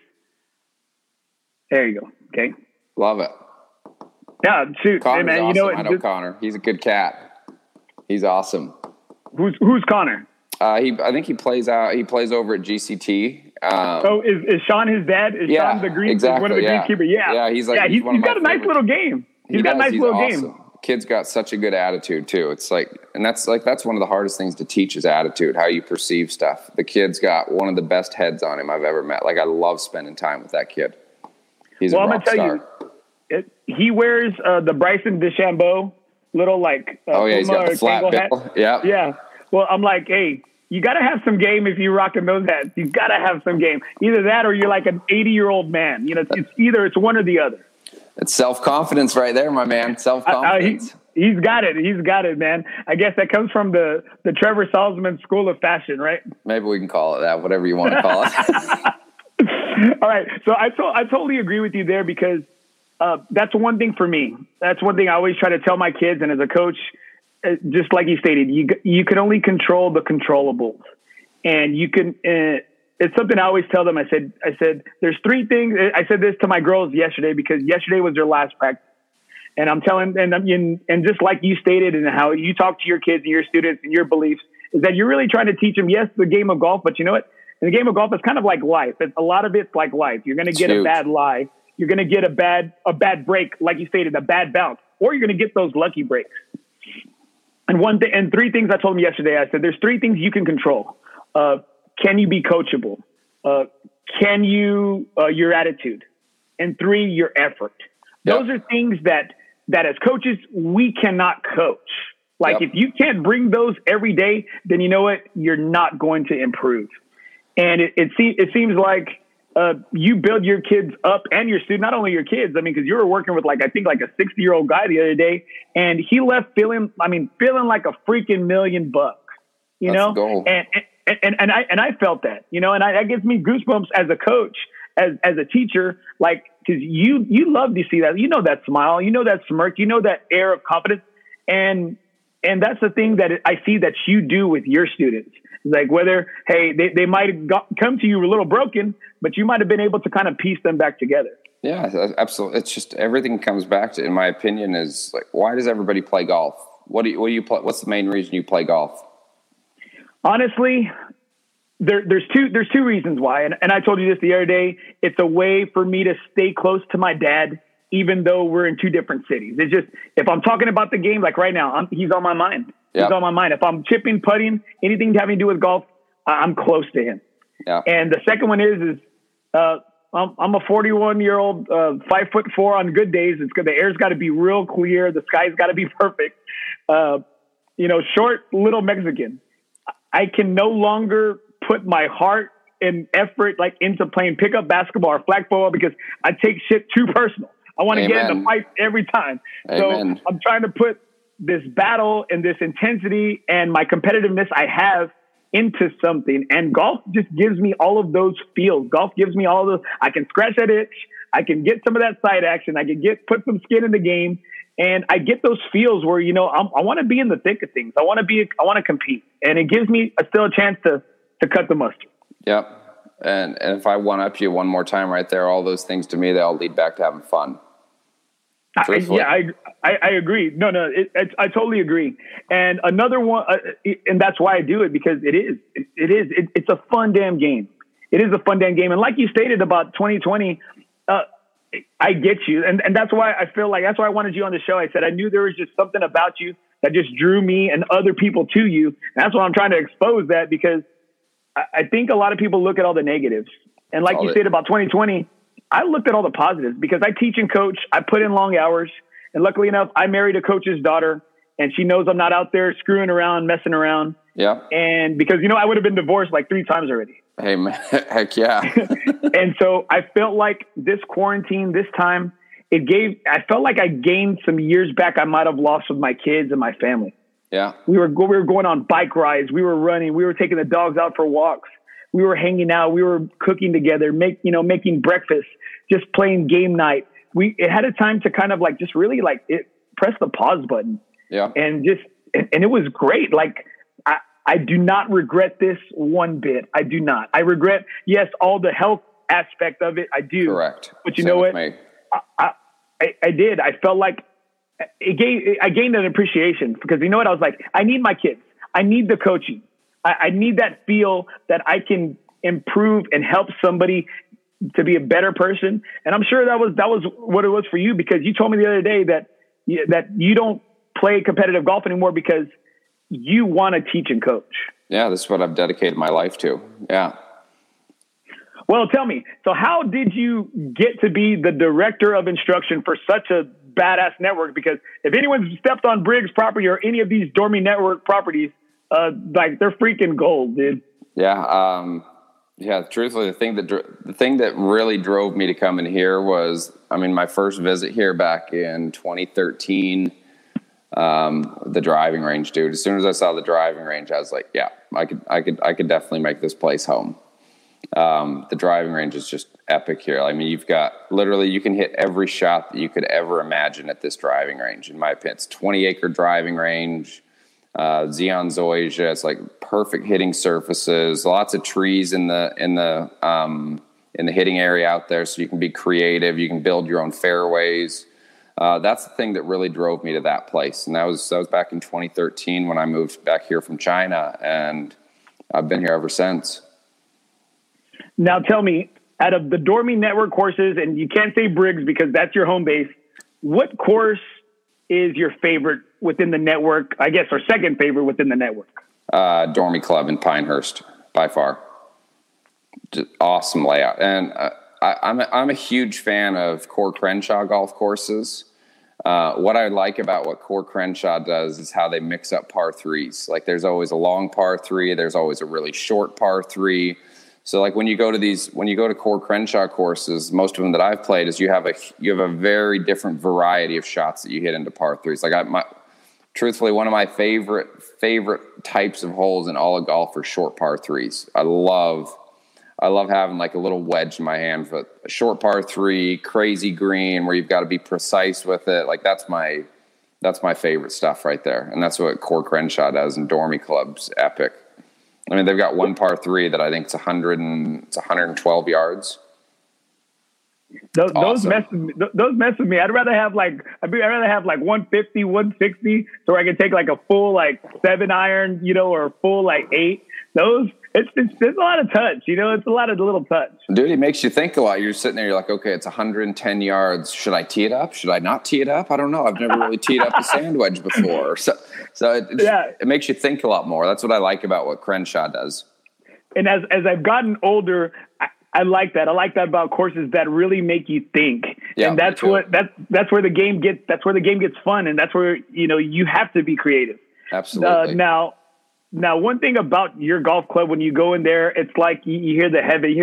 There you go. Okay. Love it. Yeah, shoot, hey, man. Awesome. You know, I know Connor. He's a good cat. He's awesome. Who's Connor? I think he plays over at GCT. Is Sean his dad? Sean the green? Exactly, one of the greenkeepers? Yeah. He's got a nice little game. He's got a nice little game. Kid's got such a good attitude too. It's like, and that's one of the hardest things to teach is attitude, how you perceive stuff. The kid's got one of the best heads on him I've ever met. Like, I love spending time with that kid. He's a rock star. He wears the Bryson DeChambeau little he's got the flat bill. Yeah. Well, I'm like, hey, you got to have some game if you're rocking those hats. You got to have some game. Either that or you're like an 80-year-old man. You know, it's one or the other. It's self-confidence right there, my man. Self-confidence. He's got it. He's got it, man. I guess that comes from the Trevor Salzman School of Fashion, right? Maybe we can call it that, whatever you want to call it. All right. So I totally agree with you there because that's one thing for me. That's one thing I always try to tell my kids. And as a coach, just like you stated, you can only control the controllables. And you can it's something I always tell them. I said, there's three things. I said this to my girls yesterday because yesterday was their last practice. And I'm telling, and just like you stated and how you talk to your kids and your students and your beliefs is that you're really trying to teach them, yes, the game of golf, but you know what? And the game of golf is kind of like life. A lot of it's like life. You're going to get a bad lie. You're going to get a bad break, like you stated, a bad bounce, or you're going to get those lucky breaks. And three things I told them yesterday. I said, there's three things you can control. Can you be coachable? Can you, your attitude? And three, your effort. Yep. Those are things that as coaches, we cannot coach. Like if you can't bring those every day, then you know what? You're not going to improve. And it seems like you build your kids up and your student, not only your kids. I mean, because you were working with like a 60-year-old guy the other day, and he left feeling like a freaking $1 million. You That's know, gold. And I felt that, you know, and that gives me goosebumps as a coach, as a teacher, like. Because you love to see that, you know, that smile, you know, that smirk, you know, that air of confidence. And that's the thing that I see that you do with your students. Like whether, hey, they might have come to you a little broken, but you might have been able to kind of piece them back together. Yeah, absolutely. It's just everything comes back to, in my opinion, is like, why does everybody play golf? What do you play? What's the main reason you play golf? Honestly, There's two reasons why. And I told you this the other day, it's a way for me to stay close to my dad, even though we're in two different cities. It's just, if I'm talking about the game, like right now, he's on my mind. Yep. He's on my mind. If I'm chipping, putting, anything having to do with golf, I'm close to him. Yep. And the second one is I'm a 41-year-old, 5'4" on good days. It's good. The air's got to be real clear. The sky's got to be perfect. Short, little Mexican. I can no longer put my heart and effort into playing pickup basketball or flag football because I take shit too personal. I want to get in a fight every time. Amen. So I'm trying to put this battle and this intensity and my competitiveness I have into something. And golf just gives me all of those feels. Golf gives me all those. I can scratch that itch. I can get some of that side action. I can put some skin in the game. And I get those feels where, you know, I want to be in the thick of things. I want to compete. And it gives me still a chance to cut the mustard. Yep. And if I one-up you one more time right there, all those things to me, they all lead back to having fun. I agree. I totally agree. And another one, and that's why I do it, because it's a fun damn game. It is a fun damn game. And like you stated about 2020, I get you. And that's why I feel like, that's why I wanted you on the show. I said, I knew there was just something about you that just drew me and other people to you. And that's why I'm trying to expose that, because I think a lot of people look at all the negatives. And like you said about 2020, I looked at all the positives because I teach and coach. I put in long hours. And luckily enough, I married a coach's daughter, and she knows I'm not out there screwing around, messing around. Yeah. And because, you know, I would have been divorced like 3 times already. Hey, man. Heck yeah. And so I felt like this quarantine, this time, I felt like I gained some years back I might have lost with my kids and my family. Yeah, we were going on bike rides. We were running. We were taking the dogs out for walks. We were hanging out. We were cooking together, making breakfast, just playing game night. It had a time to kind of like just really like it, press the pause button. Yeah, and it was great. Like I do not regret this one bit. I do not. I regret all the health aspect of it. I do. Correct. But you know what? I did. I felt like. I gained an appreciation because you know what? I was like, I need my kids. I need the coaching. I need that feel that I can improve and help somebody to be a better person. And I'm sure that was what it was for you, because you told me the other day that you don't play competitive golf anymore because you want to teach and coach. Yeah. That's what I've dedicated my life to. Yeah. Well, tell me, so how did you get to be the director of instruction for such a badass network? Because if anyone's stepped on Briggs property or any of these Dormie Network properties, they're freaking gold, dude. Yeah. Truthfully, the thing that really drove me to come in here was, I mean, my first visit here back in 2013, the driving range, dude. As soon as I saw the driving range, I was like, yeah, I could definitely make this place home. The driving range is just epic here. I mean, you've got literally, you can hit every shot that you could ever imagine at this driving range. In my opinion, it's 20 acre driving range, Xeon zoysia. It's like perfect hitting surfaces, lots of trees in the hitting area out there. So you can be creative. You can build your own fairways. That's the thing that really drove me to that place. And that was back in 2013 when I moved back here from China, and I've been here ever since. Now tell me, out of the Dormie Network courses, and you can't say Briggs because that's your home base, what course is your favorite within the network, I guess, or second favorite within the network? Dormie Club in Pinehurst, by far. Just awesome layout. And I'm a huge fan of Coore Crenshaw golf courses. What I like about what Coore Crenshaw does is how they mix up par threes. Like, there's always a long par three. There's always a really short par three. So like when you go to Coore Crenshaw courses, most of them that I've played is you have a very different variety of shots that you hit into par threes. Like truthfully, one of my favorite types of holes in all of golf are short par threes. I love having like a little wedge in my hand for a short par three, crazy green where you've got to be precise with it. Like that's my favorite stuff right there. And that's what Coore Crenshaw does, and Dormie Club's epic. I mean, they've got one par three that I think it's 112 yards. Those mess with me. I'd rather have like 150, 160, so I can take like a full like 7 iron, or a full like 8. Those it's a lot of touch, it's a lot of little touch. Dude, it makes you think a lot. You're sitting there, you're like, okay, it's 110 yards. Should I tee it up? Should I not tee it up? I don't know. I've never really teed up a sand wedge before. So it makes you think a lot more. That's what I like about what Crenshaw does. And as I've gotten older, I like that. I like that about courses that really make you think. Yeah, and that's where the game gets fun, and that's where you have to be creative. Absolutely. Now one thing about your golf club, when you go in there, it's like you hear the heaven, you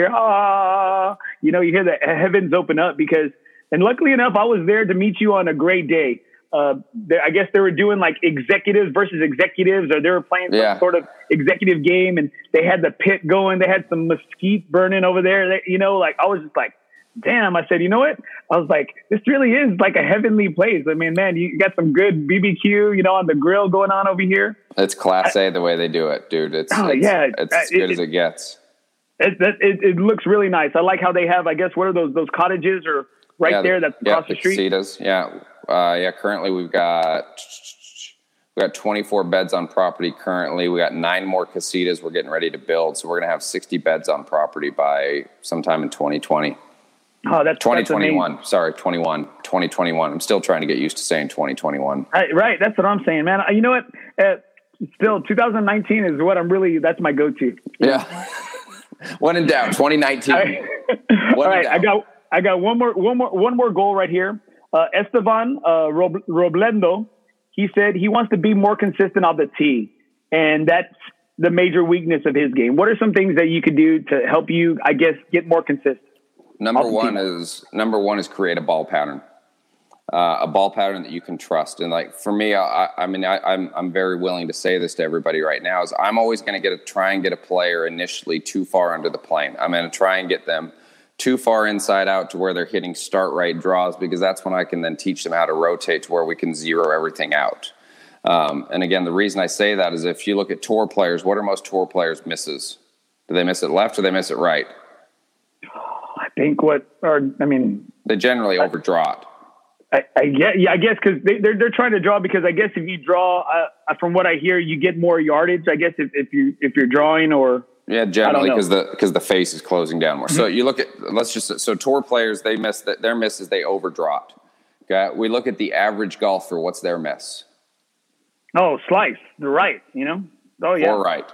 hear the heavens open up, because, and luckily enough, I was there to meet you on a great day. I guess they were doing like executives versus executives, or they were playing some sort of executive game, and they had the pit going. They had some mesquite burning over there. I was just like, damn. I said, you know what? I was like, this really is like a heavenly place. I mean, man, you got some good BBQ, on the grill going on over here. It's class A the way they do it, dude. It's as good as it gets. It looks really nice. I like how they have, I guess, what are those cottages or right there that's across the street? Casitas, yeah. Currently we've got 24 beds on property. Currently we got 9 more casitas we're getting ready to build. So we're going to have 60 beds on property by sometime in 2020. Oh, that's 2021. That's 2021. I'm still trying to get used to saying 2021. Right. That's what I'm saying, man. You know what? Still 2019 is what I'm really, that's my go-to. Yeah. One in doubt, 2019. All right. I got one more goal right here. Esteban Roblendo, he said he wants to be more consistent on the tee, and that's the major weakness of his game. What are some things that you could do to help you, I guess, get more consistent? Number one is create a ball pattern, that you can trust. And like for me, I'm very willing to say this to everybody right now, is I'm always going to try and get a player initially too far under the plane. I'm going to try and get them too far inside out to where they're hitting start right draws, because that's when I can then teach them how to rotate to where we can zero everything out. And again, the reason I say that is if you look at tour players, what are most tour players' misses? Do they miss it left or they miss it right? They generally overdraw it. I guess because they're trying to draw, because I guess if you draw, from what I hear, you get more yardage, I guess, if you're drawing or... Yeah, generally, because the face is closing down more. Mm-hmm. So you look at, tour players, they miss that, their miss is they overdraw it. Okay, we look at the average golfer. What's their miss? Oh, slice the right. Oh yeah, 4 right.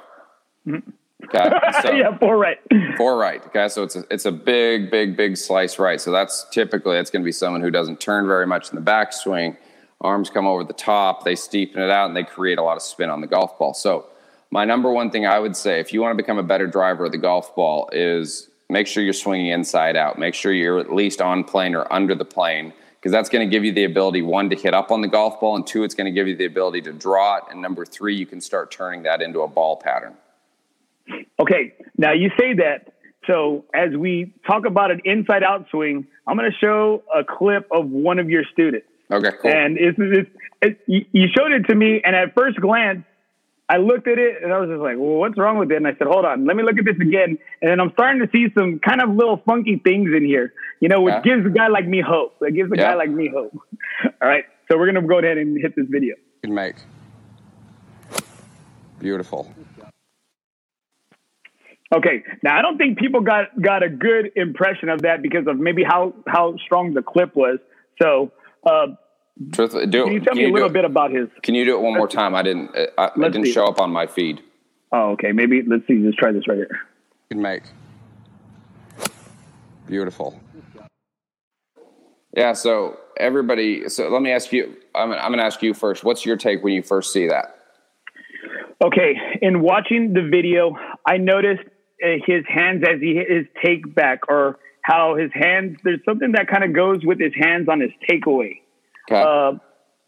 Mm-hmm. Okay, so, yeah, 4 right. 4 right. Okay, so it's a big slice right. So that's going to be someone who doesn't turn very much in the backswing. Arms come over the top. They steepen it out, and they create a lot of spin on the golf ball. So my number one thing I would say, if you want to become a better driver of the golf ball, is make sure you're swinging inside out. Make sure you're at least on plane or under the plane, because that's going to give you the ability, one, to hit up on the golf ball, and two, it's going to give you the ability to draw it, and number three, you can start turning that into a ball pattern. Okay, now you say that. So as we talk about an inside-out swing, I'm going to show a clip of one of your students. Okay, cool. And you showed it to me, and at first glance, I looked at it, and I was just like, well, what's wrong with it? And I said, hold on, let me look at this again. And then I'm starting to see some kind of little funky things in here, you know, which gives a guy like me hope. It gives a guy like me hope. All right, so we're going to go ahead and hit this video. Good make. Beautiful. Okay, now I don't think people got a good impression of that because of maybe how strong the clip was. So, truthfully, can you tell me a little bit about his? Can you do it one more time? I didn't show up on my feed. Oh, okay. Maybe let's see. Just try this right here. Good make. Beautiful. Yeah. So everybody. So let me ask you. I'm gonna ask you first. What's your take when you first see that? Okay. In watching the video, I noticed his hands as he hit his take back, or how his hands. There's something that kind of goes with his hands on his takeaway. Okay.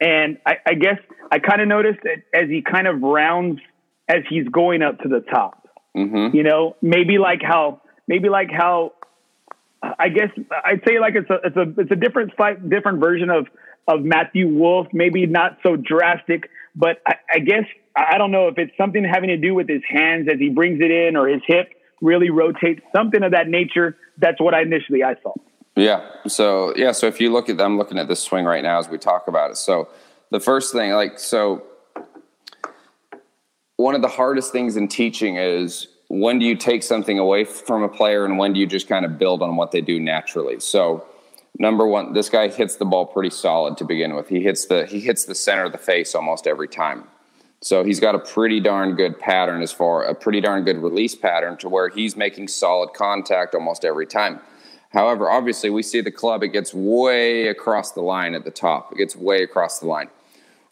And I guess I kind of noticed that as he kind of rounds as he's going up to the top, mm-hmm. you know, maybe like how I guess I'd say like it's a different version of Matthew Wolff, maybe not so drastic, but I guess, I don't know if it's something having to do with his hands as he brings it in or his hip really rotates, something of that nature. That's what I initially saw. Yeah. So if you look at them, looking at this swing right now as we talk about it. So the first thing, one of the hardest things in teaching is when do you take something away from a player and when do you just kind of build on what they do naturally? So number one, this guy hits the ball pretty solid to begin with. He hits the center of the face almost every time. So he's got a pretty darn good pattern a pretty darn good release pattern to where he's making solid contact almost every time. However, obviously, we see the club, it gets way across the line at the top. It gets way across the line.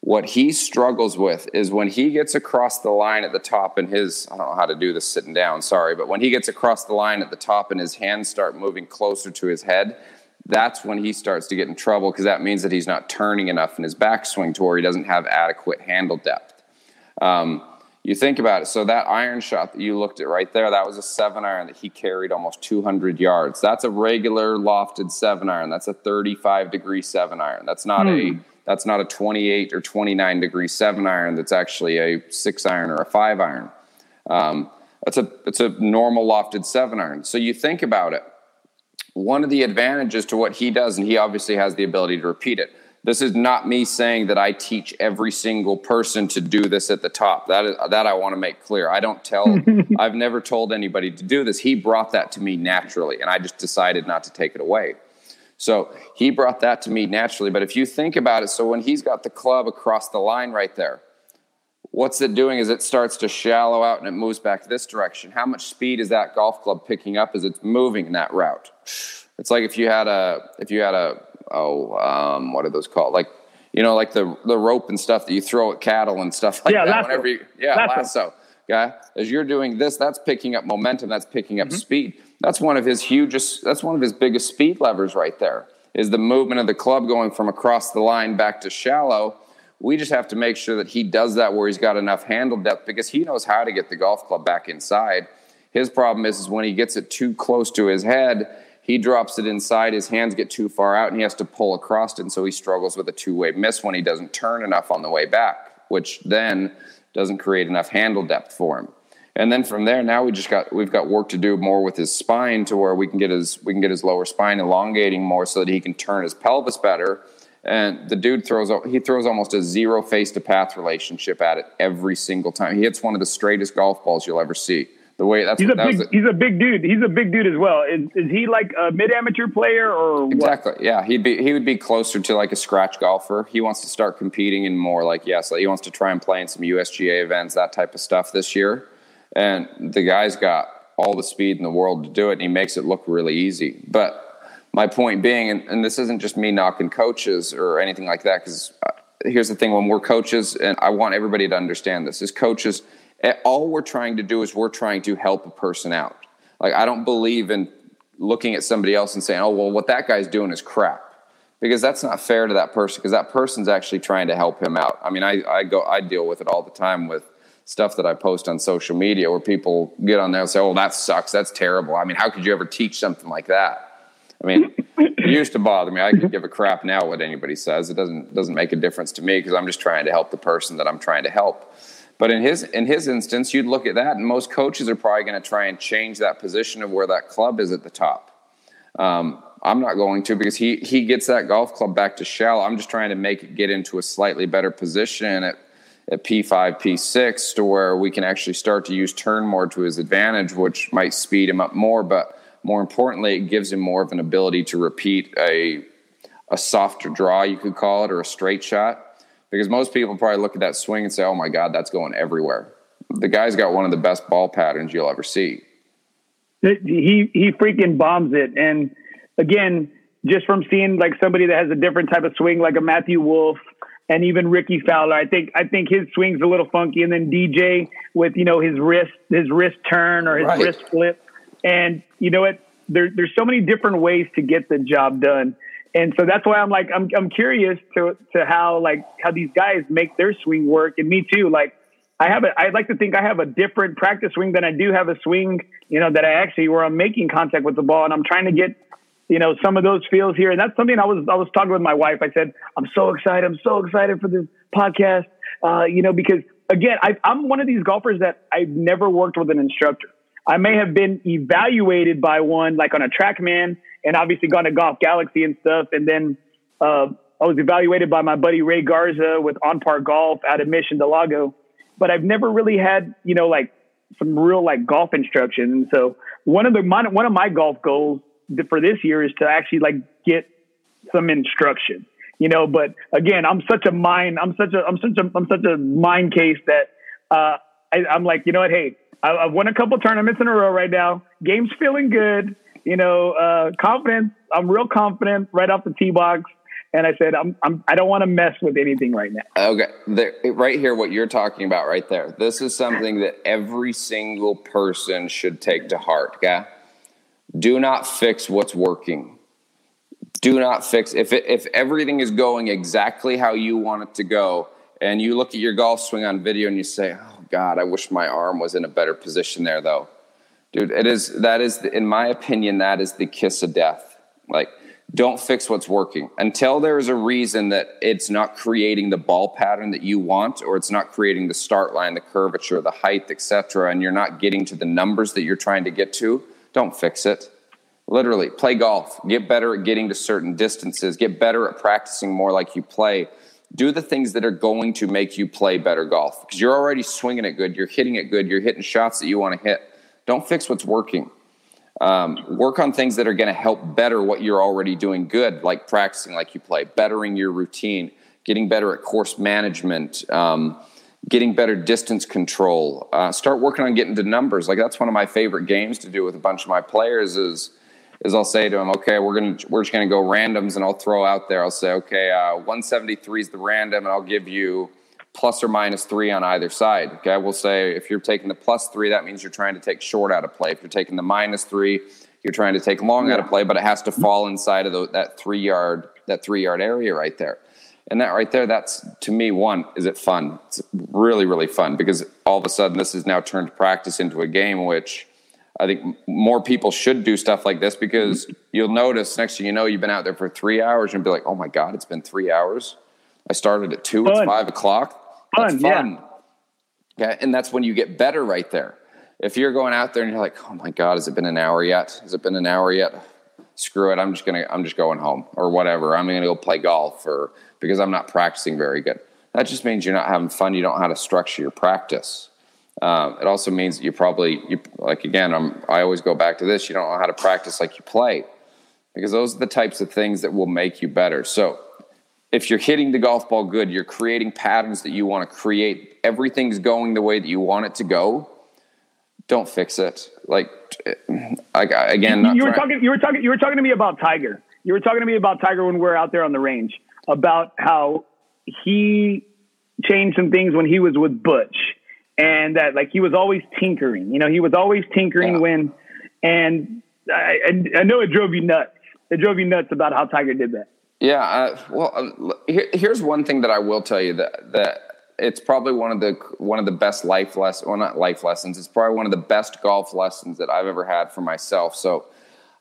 What he struggles with is when he gets across the line at the top and I don't know how to do this sitting down, sorry, but when he gets across the line at the top and his hands start moving closer to his head, that's when he starts to get in trouble because that means that he's not turning enough in his backswing to where he doesn't have adequate handle depth. You think about it. So that iron shot that you looked at right there, that was a 7-iron that he carried almost 200 yards. That's a regular lofted 7-iron. That's a 35-degree 7-iron. That's not a 28 or 29-degree 7-iron. That's actually a 6-iron or a 5-iron. It's a normal lofted 7-iron. So you think about it. One of the advantages to what he does, and he obviously has the ability to repeat it. This is not me saying that I teach every single person to do this at the top. That I want to make clear. I've never told anybody to do this. He brought that to me naturally, and I just decided not to take it away. So he brought that to me naturally. But if you think about it, so when he's got the club across the line right there, what's it doing is it starts to shallow out and it moves back this direction. How much speed is that golf club picking up as it's moving in that route? It's like if you had a what are those called? Like, you know, like the rope and stuff that you throw at cattle and stuff like that. Lasso. Lasso. Yeah. As you're doing this, that's picking up momentum. That's picking up mm-hmm. speed. That's one of his biggest speed levers right there is the movement of the club going from across the line back to shallow. We just have to make sure that he does that where he's got enough handle depth because he knows how to get the golf club back inside. His problem is when he gets it too close to his head, he drops it inside, his hands get too far out, and he has to pull across it, and so he struggles with a two-way miss when he doesn't turn enough on the way back, which then doesn't create enough handle depth for him. And then from there, now we've got work to do more with his spine to where we can get his lower spine elongating more so that he can turn his pelvis better. And the dude throws almost a zero face-to-path relationship at it every single time. He hits one of the straightest golf balls you'll ever see. He's a big dude. He's a big dude as well. Is he like a mid-amateur player or what? Exactly. Yeah, he would be closer to like a scratch golfer. He wants to start competing in more so he wants to try and play in some USGA events, that type of stuff this year. And the guy's got all the speed in the world to do it, and he makes it look really easy. But my point being, and this isn't just me knocking coaches or anything like that, because here's the thing: when we're coaches, and I want everybody to understand this, is coaches. All we're trying to do is we're trying to help a person out. Like, I don't believe in looking at somebody else and saying, oh, well, what that guy's doing is crap. because that's not fair to that person, because that person's actually trying to help him out. I mean, I deal with it all the time with stuff that I post on social media where people get on there and say, oh, that sucks. That's terrible. I mean, how could you ever teach something like that? I mean, it used to bother me. I could give a crap now what anybody says. It doesn't make a difference to me because I'm just trying to help the person that I'm trying to help. But in his instance, you'd look at that, and most coaches are probably going to try and change that position of where that club is at the top. I'm not going to, because he gets that golf club back to shallow. I'm just trying to make it get into a slightly better position at P5, P6, to where we can actually start to use turn more to his advantage, which might speed him up more. But more importantly, it gives him more of an ability to repeat a softer draw, you could call it, or a straight shot. Because most people probably look at that swing and say, oh my God, that's going everywhere. The guy's got one of the best ball patterns you'll ever see. He freaking bombs it. And again, just from seeing like somebody that has a different type of swing, like a Matthew Wolff and even Ricky Fowler, I think his swing's a little funky. And then DJ with, you know, his wrist turn or his right. wrist flip. And you know what? There's so many different ways to get the job done. And so that's why I'm curious to how these guys make their swing work. And me too. Like, I'd like to think I have a different practice swing than I do have a swing, you know, that I actually, where I'm making contact with the ball, and I'm trying to get, you know, some of those feels here. And that's something I was talking with my wife. I said, I'm so excited for this podcast. You know, because again, I'm one of these golfers that I've never worked with an instructor. I may have been evaluated by one, like on a TrackMan, and obviously gone to Golf Galaxy and stuff. And then I was evaluated by my buddy Ray Garza with On Par Golf out of Mission Del Lago. But I've never really had, you know, like some real like golf instruction. And so one of my golf goals for this year is to actually like get some instruction, you know. But again, I'm such a mind case that I'm like, you know what, hey. I've won a couple tournaments in a row right now. Game's feeling good. You know, confidence. I'm real confident right off the tee box. And I said, I don't want to mess with anything right now. Okay. Right here, what you're talking about right there. This is something that every single person should take to heart. Okay? Do not fix what's working. Do not fix. If everything is going exactly how you want it to go, and you look at your golf swing on video and you say, oh God, I wish my arm was in a better position there though. Dude, in my opinion, that is the kiss of death. Like, don't fix what's working until there is a reason that it's not creating the ball pattern that you want, or it's not creating the start line, the curvature, the height, etc., and you're not getting to the numbers that you're trying to get to. Don't fix it. Literally, play golf. Get better at getting to certain distances. Get better at practicing more like you play. Do the things that are going to make you play better golf, because you're already swinging it good. You're hitting it good. You're hitting shots that you want to hit. Don't fix what's working. Work on things that are going to help better what you're already doing good, like practicing like you play, bettering your routine, getting better at course management, getting better distance control. Start working on getting to numbers. Like, that's one of my favorite games to do with a bunch of my players is I'll say to them, okay, we're just gonna go randoms, and I'll throw out there. I'll say, okay, 173 is the random, and I'll give you ±3 on either side. Okay, we'll say if you're taking the +3, that means you're trying to take short out of play. If you're taking the -3, you're trying to take long out of play, but it has to fall inside of that three yard area right there. And that right there, that's, to me, one, is it fun? It's really, really fun, because all of a sudden this is now turned practice into a game, which I think more people should do stuff like this, because you'll notice next thing you know, you've been out there for 3 hours and be like, oh my God, it's been 3 hours. I started at 2:00, it's 5:00. That's fun. Yeah. Okay. And that's when you get better right there. If you're going out there and you're like, oh my God, has it been an hour yet? Screw it. I'm just going home or whatever. I'm going to go play golf because I'm not practicing very good. That just means you're not having fun. You don't know how to structure your practice. It also means that I always go back to this. You don't know how to practice like you play, because those are the types of things that will make you better. So if you're hitting the golf ball good, you're creating patterns that you want to create. Everything's going the way that you want it to go. Don't fix it. You were talking to me about Tiger. You were talking to me about Tiger when we were out there on the range, about how he changed some things when he was with Butch. And that, like, he was always tinkering, you know, and I know it drove you nuts about how Tiger did that. Yeah. Here's one thing that I will tell you that it's probably one of the best life lessons, well, not life lessons. It's probably one of the best golf lessons that I've ever had for myself. So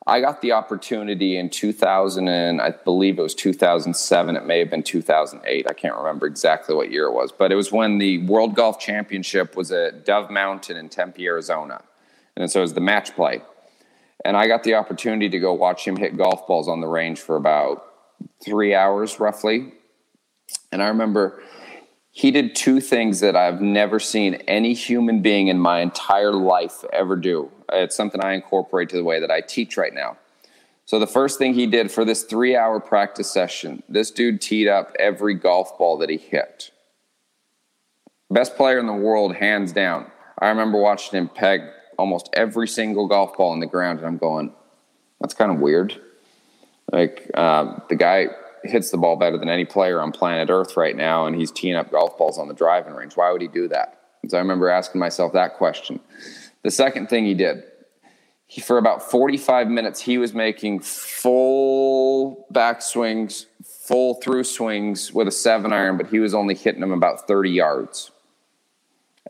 I got the opportunity in 2007. It may have been 2008. I can't remember exactly what year it was, but it was when the World Golf Championship was at Dove Mountain in Tempe, Arizona. And so it was the match play. And I got the opportunity to go watch him hit golf balls on the range for about 3 hours roughly. And I remember he did two things that I've never seen any human being in my entire life ever do. It's something I incorporate to the way that I teach right now. So the first thing he did for this 3-hour practice session, this dude teed up every golf ball that he hit. Best player in the world, hands down. I remember watching him peg almost every single golf ball in the ground, and I'm going, that's kind of weird. Like, the guy hits the ball better than any player on planet Earth right now, and he's teeing up golf balls on the driving range. Why would he do that? So I remember asking myself that question. The second thing he did, for about 45 minutes, he was making full backswings, full through swings with a 7-iron, but he was only hitting them about 30 yards.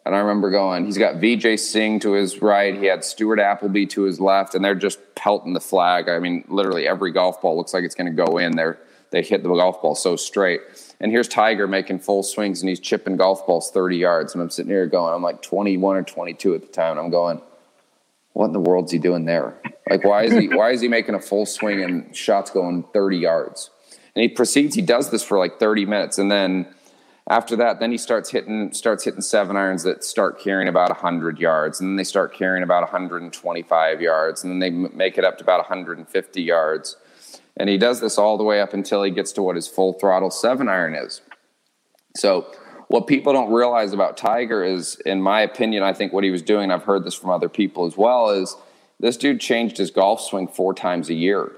And I remember going, he's got Vijay Singh to his right. He had Stuart Appleby to his left, and they're just pelting the flag. I mean, literally every golf ball looks like it's going to go in there. They hit the golf ball so straight. And here's Tiger making full swings, and he's chipping golf balls 30 yards. And I'm sitting here going, I'm like 21 or 22 at the time. And I'm going, what in the world's he doing there? Like, why is he making a full swing and shots going 30 yards? And he proceeds, he does this for like 30 minutes. And then after that, then he starts hitting 7-irons that start carrying about 100 yards. And then they start carrying about 125 yards. And then they make it up to about 150 yards. And he does this all the way up until he gets to what his full throttle 7-iron is. So what people don't realize about Tiger is, in my opinion, I think what he was doing, and I've heard this from other people as well, is this dude changed his golf swing 4 times a year,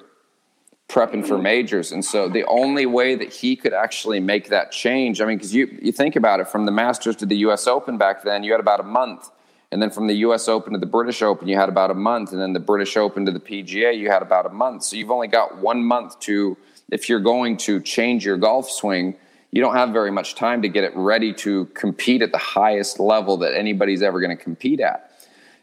prepping for majors. And so the only way that he could actually make that change, I mean, because you think about it, from the Masters to the U.S. Open back then, you had about a month. And then from the U.S. Open to the British Open, you had about a month. And then the British Open to the PGA, you had about a month. So you've only got 1 month to, if you're going to change your golf swing, you don't have very much time to get it ready to compete at the highest level that anybody's ever going to compete at.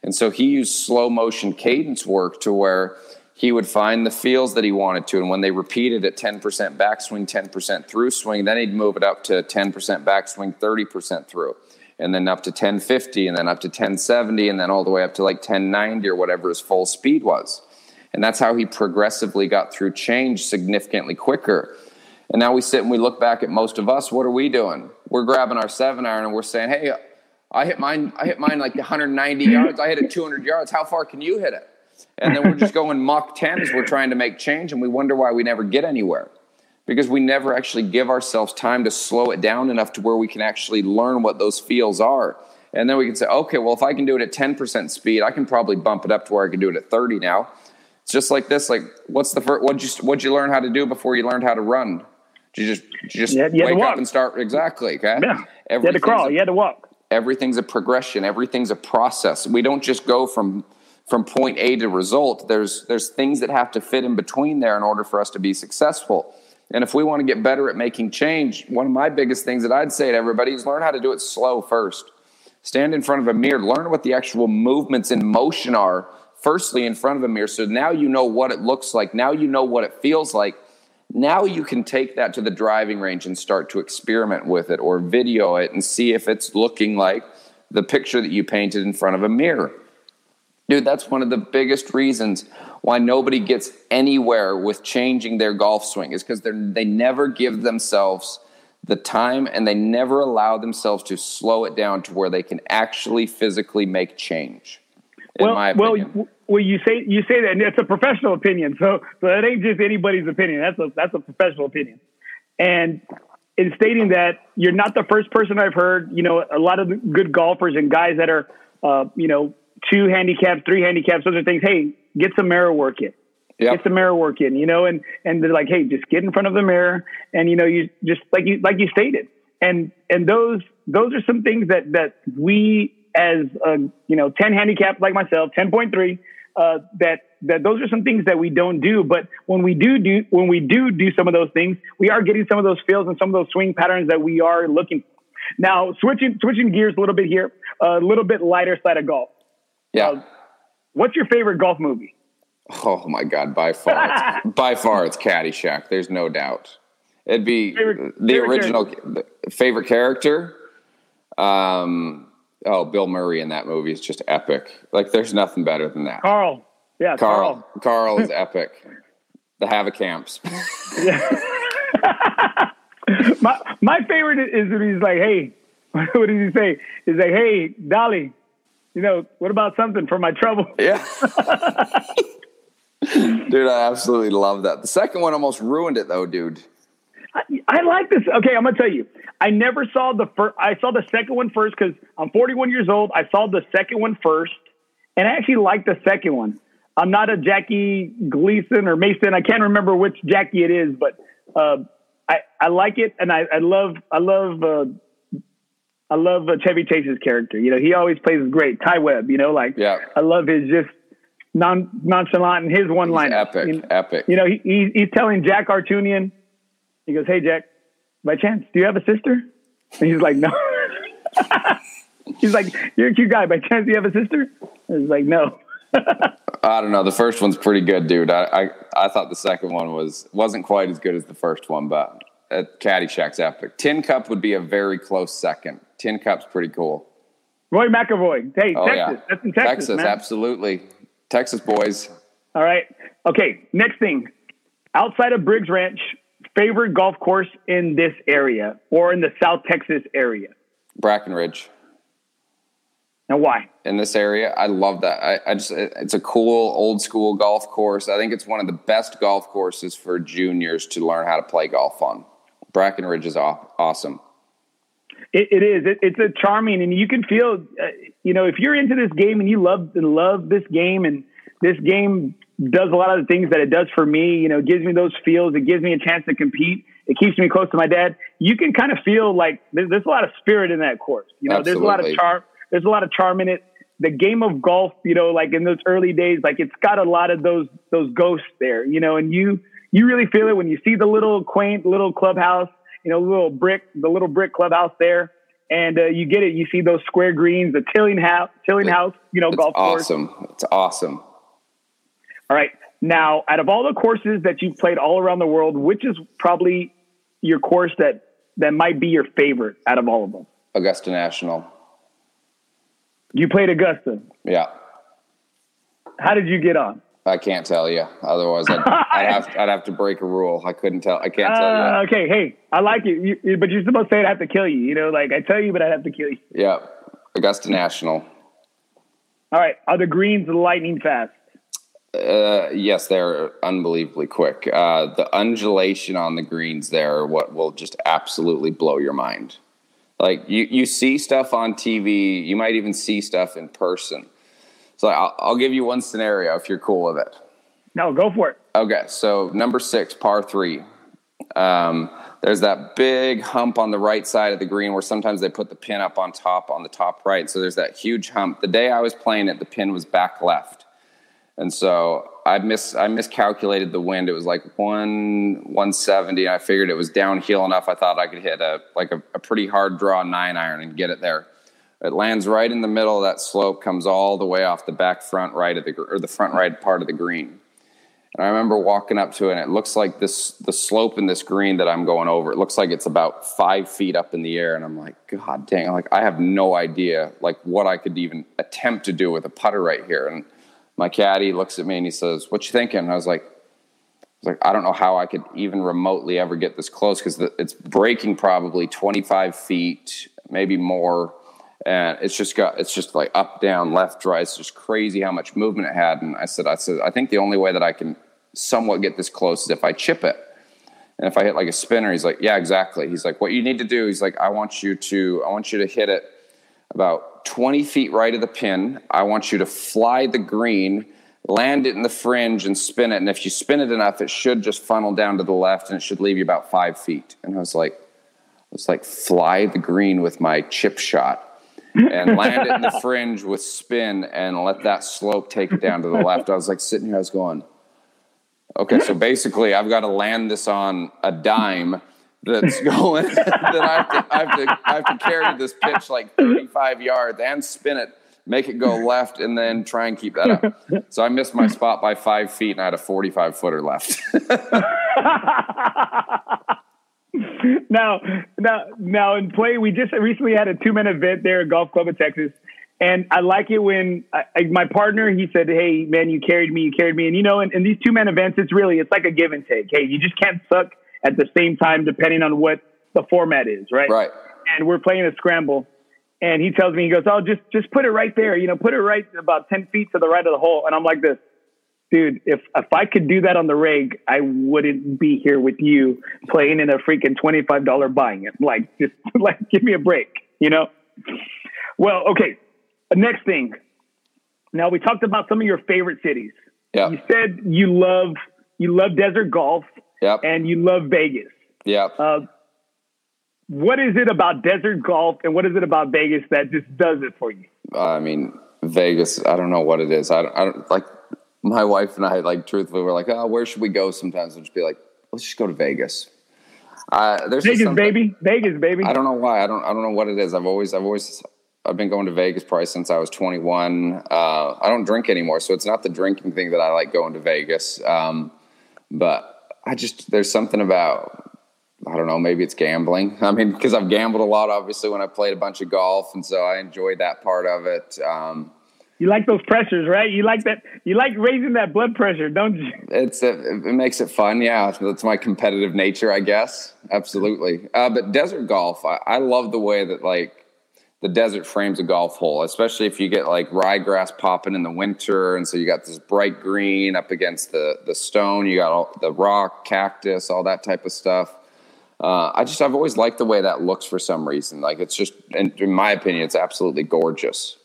And so he used slow motion cadence work to where he would find the feels that he wanted to. And when they repeated it, 10% backswing, 10% through swing, then he'd move it up to 10% backswing, 30% through. And then up to 1050, and then up to 1070, and then all the way up to like 1090 or whatever his full speed was. And that's how he progressively got through change significantly quicker. And now we sit and we look back at most of us. What are we doing? We're grabbing our 7-iron and we're saying, hey, I hit mine like 190 yards. I hit it 200 yards. How far can you hit it? And then we're just going Mach 10 as we're trying to make change, and we wonder why we never get anywhere. Because we never actually give ourselves time to slow it down enough to where we can actually learn what those feels are. And then we can say, okay, well, if I can do it at 10% speed, I can probably bump it up to where I can do it at 30 now. It's just like this. Like, what's the first, what'd you learn how to do before you learned how to run? Did you wake up and start? Exactly. Okay. Yeah. You had to crawl. You had to walk. Everything's a progression. Everything's a process. We don't just go from point A to result. There's things that have to fit in between there in order for us to be successful. And if we want to get better at making change, one of my biggest things that I'd say to everybody is learn how to do it slow first. Stand in front of a mirror. Learn what the actual movements in motion are, firstly, in front of a mirror. So now you know what it looks like. Now you know what it feels like. Now you can take that to the driving range and start to experiment with it or video it and see if it's looking like the picture that you painted in front of a mirror. Dude, that's one of the biggest reasons why nobody gets anywhere with changing their golf swing is because they never give themselves the time and they never allow themselves to slow it down to where they can actually physically make change. In my opinion. Well, you say that, and it's a professional opinion, so it ain't just anybody's opinion. That's a professional opinion, and in stating that, you're not the first person I've heard. You know, a lot of good golfers and guys that are, 2 handicaps, 3 handicaps, those are things. Hey, get some mirror work in. Yep. Get some mirror work in, and they're like, hey, just get in front of the mirror. And, you just like you stated. And those are some things that we as 10 handicap, like myself, 10.3, that those are some things that we don't do. But when we do some of those things, we are getting some of those feels and some of those swing patterns that we are looking for. Now, switching gears a little bit here, a little bit lighter side of golf. Yeah. What's your favorite golf movie? Oh my God, by far it's Caddyshack. There's no doubt. It'd be favorite character. Bill Murray in that movie is just epic. Like, there's nothing better than that. Carl. Yeah, Carl is epic. The Havocamps. Yeah. My favorite is when he's like, hey, what did he say? He's like, hey, Dolly, what about something for my trouble? Yeah. Dude, I absolutely love that. The second one almost ruined it, though, dude. I like this. Okay, I'm going to tell you. I never saw the first. I saw the second one first because I'm 41 years old. I saw the second one first, and I actually liked the second one. I'm not a Jackie Gleason or Mason. I can't remember which Jackie it is, but I like it, and I love Chevy Chase's character. He always plays great. Ty Webb. I love his just nonchalant and his one liner. Epic. He's telling Jack Artunian. He goes, hey, Jack, by chance, do you have a sister? And he's like, no. He's like, you're a cute guy. By chance, do you have a sister? And he's like, no. I don't know. The first one's pretty good, dude. I thought the second one wasn't quite as good as the first one, but Caddyshack's epic. Tin Cup would be a very close second. Tin Cup's pretty cool. Roy McIlroy. Hey, Texas. Yeah. That's in Texas, man. Absolutely. Texas boys. All right. Okay, next thing. Outside of Briggs Ranch, favorite golf course in this area or in the South Texas area? Brackenridge. Now, why? In this area, I love that. It's a cool old school golf course. I think it's one of the best golf courses for juniors to learn how to play golf on. Brackenridge is awesome. It is. It's a charming, and you can feel, if you're into this game and you love this game, and this game does a lot of the things that it does for me. It gives me those feels. It gives me a chance to compete. It keeps me close to my dad. You can kind of feel like there's a lot of spirit in that course. Absolutely. There's a lot of charm. There's a lot of charm in it. The game of golf, like in those early days, like it's got a lot of those ghosts there, and you really feel it when you see the little quaint little clubhouse, the little brick clubhouse there. And you get it. You see those square greens, the Tilling House, golf course. It's awesome. It's awesome. All right. Now, out of all the courses that you've played all around the world, which is probably your course that might be your favorite out of all of them? Augusta National. You played Augusta? Yeah. How did you get on? I can't tell you. Otherwise, I'd have to break a rule. I couldn't tell. I can't tell you that. Okay. Hey, I like it. But you're supposed to say I'd have to kill you. Like I tell you, but I'd have to kill you. Yeah. Augusta National. All right. Are the greens lightning fast? Yes, they're unbelievably quick. The undulation on the greens there are what will just absolutely blow your mind. Like you see stuff on TV, you might even see stuff in person. So I'll give you one scenario if you're cool with it. No, go for it. Okay, so number 6, par 3. There's that big hump on the right side of the green where sometimes they put the pin up on the top right. So there's that huge hump. The day I was playing it, the pin was back left. And so I miscalculated the wind. It was like 170. I figured it was downhill enough. I thought I could hit a pretty hard draw 9-iron and get it there. It lands right in the middle of that slope, comes all the way off the back front right of the front right part of the green. And I remember walking up to it, and it looks like the slope in this green that I'm going over, it looks like it's about 5 feet up in the air. And I'm like, God dang, like I have no idea like what I could even attempt to do with a putter right here. And my caddy looks at me and he says, "What you thinking?" And I was like, I don't know how I could even remotely ever get this close because it's breaking probably 25 feet, maybe more. And it's just like up, down, left, right. It's just crazy how much movement it had. And I said, I think the only way that I can somewhat get this close is if I chip it. And if I hit like a spinner. He's like, yeah, exactly. He's like, what you need to do, he's like, I want you to hit it about 20 feet right of the pin. I want you to fly the green, land it in the fringe, and spin it. And if you spin it enough, it should just funnel down to the left, and it should leave you about 5 feet. And I was like, fly the green with my chip shot. and land it in the fringe with spin and let that slope take it down to the left. I was like sitting here, I was going, okay, so basically I've got to land this on a dime that's going, that I have to carry this pitch like 35 yards and spin it, make it go left, and then try and keep that up. So I missed my spot by 5 feet and I had a 45 footer left. Now in play, we just recently had a 2-minute event there at Golf Club of Texas. And I like it when my partner, he said, hey, man, you carried me. And, you know, in these 2-man events, it's like a give and take. Hey, you just can't suck at the same time, depending on what the format is. Right. And we're playing a scramble. And he tells me, he goes, oh, just put it right there. You know, put it right about 10 feet to the right of the hole. And I'm like this, dude, if I could do that on the rig, I wouldn't be here with you playing in a freaking $25 buying it. Like, just give me a break, you know? Well, okay. Next thing. Now, we talked about some of your favorite cities. Yep. You said you love desert golf. Yep. And you love Vegas. Yep. What is it about desert golf and what is it about Vegas that just does it for you? I mean, Vegas, I don't know what it is. I don't like, my wife and I, like, truthfully, we're like, oh, where should we go sometimes? And just be like, let's just go to Vegas. Vegas, baby. I don't know why. I don't know what it is. I've been going to Vegas probably since I was 21. I don't drink anymore, so it's not the drinking thing that I like going to Vegas. But there's something about, I don't know, maybe it's gambling. I mean, because I've gambled a lot, obviously, when I played a bunch of golf, and so I enjoyed that part of it. You like those pressures, right? You like that. You like raising that blood pressure, don't you? It makes it fun, yeah. That's my competitive nature, I guess. Absolutely. But desert golf, I love the way that, like, the desert frames a golf hole, especially if you get like ryegrass popping in the winter. And so you got this bright green up against the stone, you got all the rock, cactus, all that type of stuff. I've always liked the way that looks for some reason. Like, it's just, in my opinion, it's absolutely gorgeous.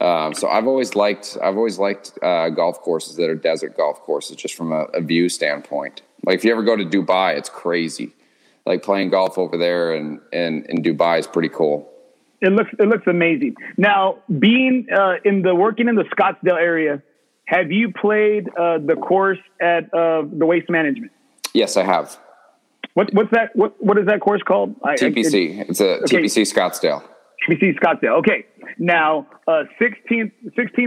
So I've always liked golf courses that are desert golf courses, just from a view standpoint. Like, if you ever go to Dubai, it's crazy. Like, playing golf over there and in Dubai is pretty cool. It looks amazing. Now, being working in the Scottsdale area, have you played the course at the Waste Management? Yes, I have. What's that? What is that course called? TPC. TPC Scottsdale. TPC Scottsdale. Okay. Now, 16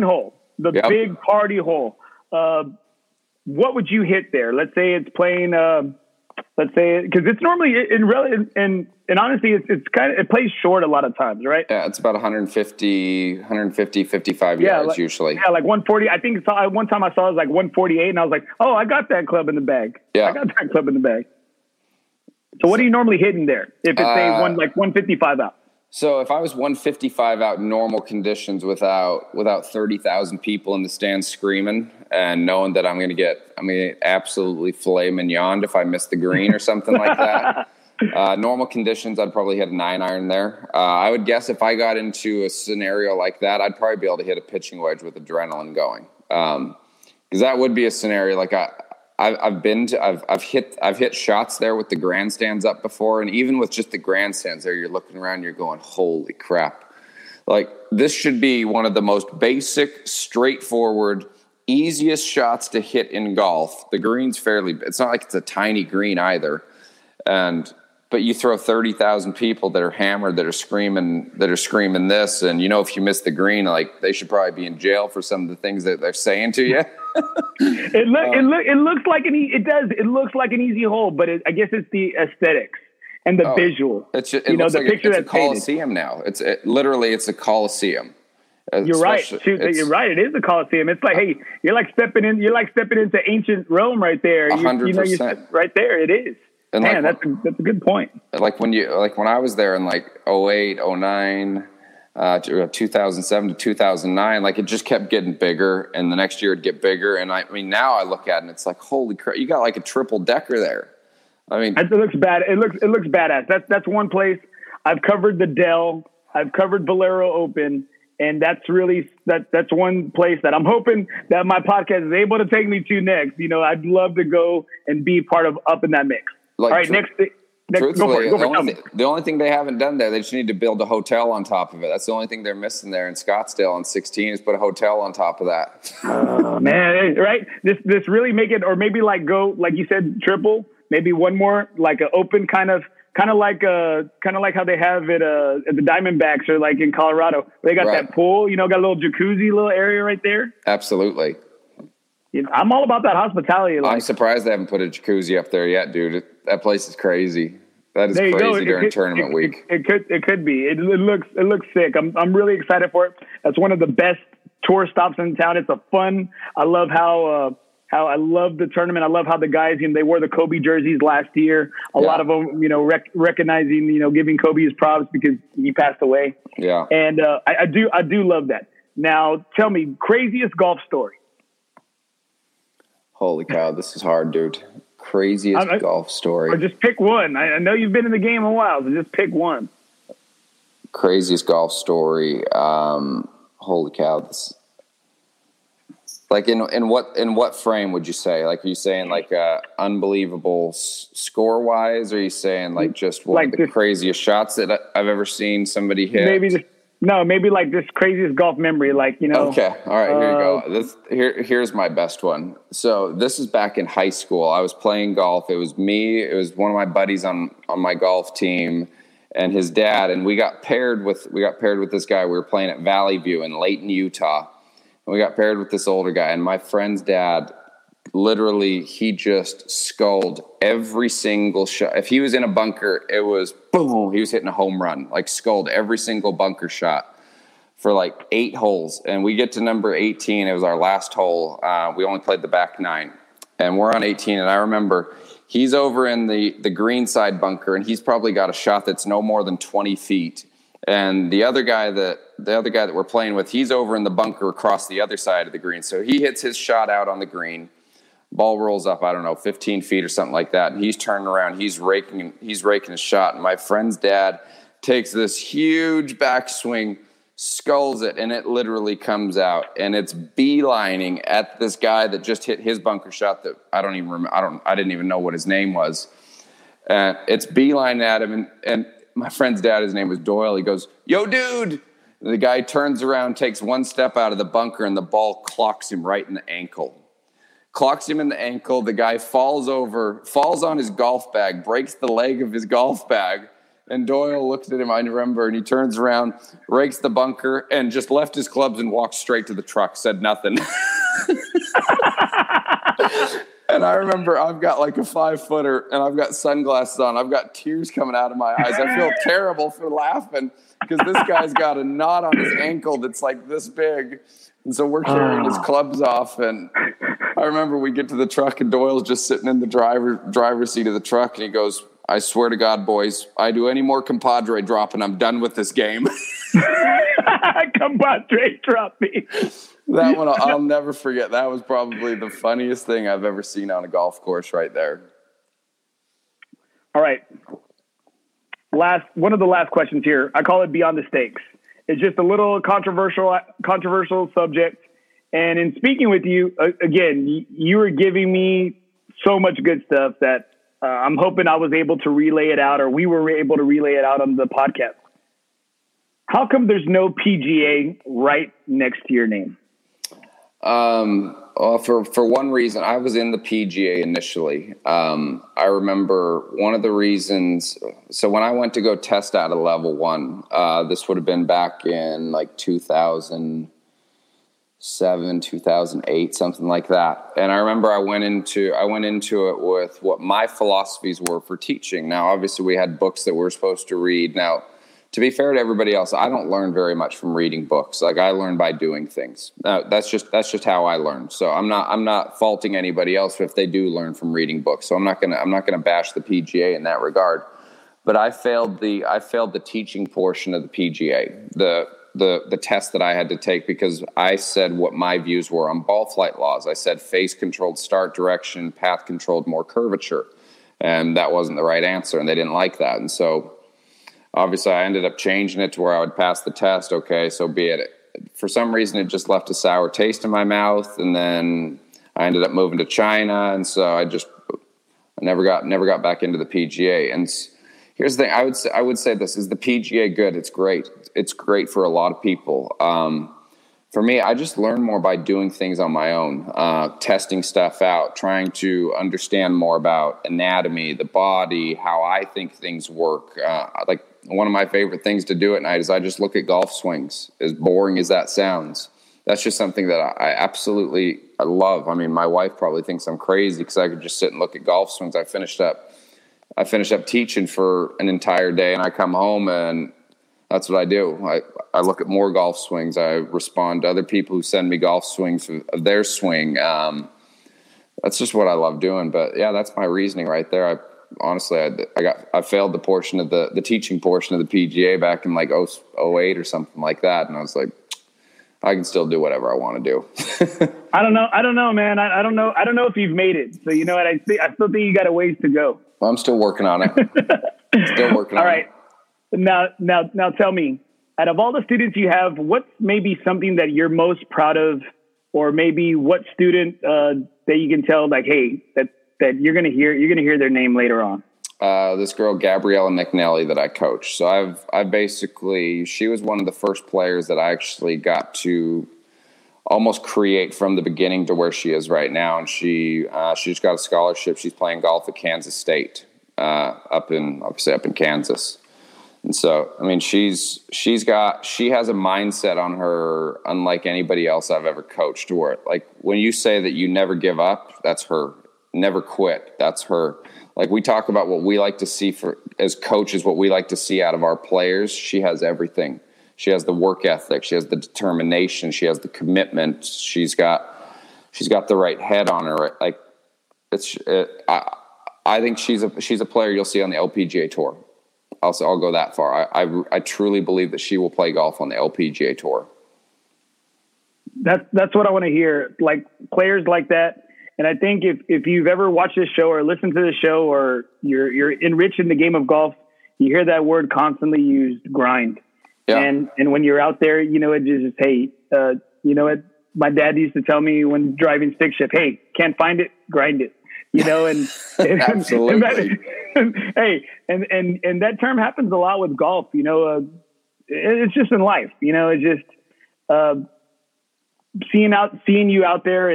hole, the big party hole. What would you hit there? Let's say it's playing. Let's say, because it's normally and honestly, it's kind of, it plays short a lot of times, right? Yeah, it's about 55 yards, like, usually. Yeah, like 140. I think one time I saw it was like 148, and I was like, oh, I got that club in the bag. Yeah, I got that club in the bag. So what are you normally hitting there if it's like 155 out? So if I was 155 out, normal conditions, without 30,000 people in the stands screaming and knowing that I'm going to get absolutely filet mignoned if I miss the green or something like that. Normal conditions, I'd probably hit a 9-iron there. I would guess if I got into a scenario like that, I'd probably be able to hit a pitching wedge with adrenaline going, because that would be a scenario like I've hit shots there with the grandstands up before, and even with just the grandstands there, you're looking around, you're going, holy crap. Like, this should be one of the most basic, straightforward, easiest shots to hit in golf. The green's it's not like it's a tiny green either. But you throw 30,000 people that are hammered, that are screaming this. And, you know, if you miss the green, like, they should probably be in jail for some of the things that they're saying to you. It looks like an easy hole, but I guess it's the aesthetics and the visual. It's a Coliseum painted. Now. It's literally a Coliseum. You're right. It is a Coliseum. It's like, hey, you're like stepping into ancient Rome right there. 100%. Right there. It is. And man, like, that's a good point. Like, when I was there in like 2008, 2009, 2007 to 2009, like, it just kept getting bigger, and the next year it'd get bigger. And I mean, now I look at it and it's like, holy crap, you got like a triple decker there. I mean, it looks bad. It looks badass. That's one place. I've covered the Dell. I've covered Valero Open. And that's really that's one place that I'm hoping that my podcast is able to take me to next. You know, I'd love to go and be part of up in that mix. Like, all right, next. Truthfully, the only thing they haven't done there, they just need to build a hotel on top of it. That's the only thing they're missing there in Scottsdale on 16 is put a hotel on top of that. Man, right? This really make it, or maybe like go, like you said, triple, maybe one more, like an open kind of like how they have it at the Diamondbacks or like in Colorado. They got that pool, got a little jacuzzi, little area right there. Absolutely. I'm all about that hospitality. Like. I'm surprised they haven't put a jacuzzi up there yet, dude. That place is crazy. That is crazy during tournament week. It could be. It looks sick. I'm really excited for it. That's one of the best tour stops in town. It's a fun. I love how I love the tournament. I love how the guys, they wore the Kobe jerseys last year. A lot of them, recognizing, giving Kobe his props because he passed away. Yeah. And I do love that. Now, tell me, craziest golf story. Holy cow, this is hard, dude. Craziest golf story. Or just pick one. I know you've been in the game a while, so just pick one. Craziest golf story. Holy cow, this. Like in what frame would you say? Like, are you saying like unbelievable score wise? Or are you saying like just one of the craziest shots that I've ever seen somebody hit? Maybe like this craziest golf memory, Okay, all right, here you go. Here's my best one. So this is back in high school. I was playing golf. It was me. It was one of my buddies on my golf team and his dad. And we got paired with this guy. We were playing at Valley View in Layton, Utah. And we got paired with this older guy. And my friend's dad, literally, he just sculled every single shot. If he was in a bunker, it was boom, he was hitting a home run, like sculled every single bunker shot for like 8 holes. And we get to number 18. It was our last hole. We only played the back 9 and we're on 18. And I remember he's over in the green side bunker and he's probably got a shot that's no more than 20 feet. And the other guy that we're playing with, he's over in the bunker across the other side of the green. So he hits his shot out on the green. Ball rolls up, I don't know, 15 feet or something like that. And he's turning around. He's raking his shot. And my friend's dad takes this huge backswing, sculls it, and it literally comes out. And it's beelining at this guy that just hit his bunker shot that I don't even remember. I didn't even know what his name was. And it's beelining at him. And my friend's dad, his name was Doyle. He goes, "Yo, dude." And the guy turns around, takes one step out of the bunker, and the ball clocks him right in the ankle. The guy falls on his golf bag, breaks the leg of his golf bag. And Doyle looks at him, I remember, and he turns around, rakes the bunker, and just left his clubs and walked straight to the truck, said nothing. And I remember I've got like a 5-footer, and I've got sunglasses on. I've got tears coming out of my eyes. I feel terrible for laughing because this guy's got a knot on his ankle that's like this big. And so we're carrying his clubs off, and I remember we get to the truck, and Doyle's just sitting in the driver's seat of the truck, and he goes, "I swear to God, boys, I do any more compadre dropping, I'm done with this game." Compadre dropping. That one, I'll never forget. That was probably the funniest thing I've ever seen on a golf course right there. All right. One of the last questions here. I call it Beyond the Stakes. It's just a little controversial subject. And in speaking with you, again, you were giving me so much good stuff that I'm hoping I was able to relay it out, or we were able to relay it out on the podcast. How come there's no PGA right next to your name? For one reason, I was in the PGA initially. I remember one of the reasons. So when I went to go test out of level 1, this would have been back in like 2007, 2008, something like that. And I remember I went into it with what my philosophies were for teaching. Now, obviously we had books that we were supposed to read. Now, to be fair to everybody else, I don't learn very much from reading books. Like, I learn by doing things. That's just how I learn. So I'm not faulting anybody else if they do learn from reading books. So I'm not gonna bash the PGA in that regard. But I failed the teaching portion of the PGA, the test that I had to take, because I said what my views were on ball flight laws. I said face controlled start direction, path controlled more curvature, and that wasn't the right answer, and they didn't like that, and so. Obviously, I ended up changing it to where I would pass the test. Okay, so be it. For some reason, it just left a sour taste in my mouth. And then I ended up moving to China. And so I just I never got back into the PGA. And here's the thing, I would say this is the PGA good. It's great. It's great for a lot of people. For me, I just learn more by doing things on my own, testing stuff out, trying to understand more about anatomy, the body, how I think things work. Like one of my favorite things to do at night is I just look at golf swings, as boring as that sounds. That's just something that I absolutely love. I mean, my wife probably thinks I'm crazy because I could just sit and look at golf swings. I finished up teaching for an entire day, and I come home and that's what I do. I look at more golf swings. I respond to other people who send me golf swings of their swing. That's just what I love doing. But yeah, that's my reasoning right there. I failed the portion of the teaching portion of the PGA back in like 08 or something like that, and I was like, I can still do whatever I want to do. I don't know, man. I don't know. I don't know if you've made it. So you know what? I still think you got a ways to go. Well, I'm still working on it. All right. Now tell me, out of all the students you have, what's maybe something that you're most proud of, or maybe what student that you can tell, like, hey, that you're gonna hear their name later on? This girl, Gabriella McNally, that I coach. So she was one of the first players that I actually got to almost create from the beginning to where she is right now. And she just got a scholarship. She's playing golf at Kansas State, up in Kansas. And so, I mean, she has a mindset on her, unlike anybody else I've ever coached, where like, when you say that you never give up, that's her. Never quit, that's her. Like, we talk about what we like to see as coaches, what we like to see out of our players. She has everything. She has the work ethic. She has the determination. She has the commitment. She's got the right head on her. Like, I think she's a player you'll see on the LPGA tour. I'll go that far. I truly believe that she will play golf on the LPGA tour. That's what I want to hear. Like, players like that. And I think if you've ever watched this show or listened to the show, or you're enriched in the game of golf, you hear that word constantly used, grind. Yeah. And when you're out there, you know, it just, hey, you know what? My dad used to tell me when driving stick shift, hey, can't find it, grind it. You know, and absolutely. And that term happens a lot with golf. You know, it's just in life. You know, it's just seeing you out there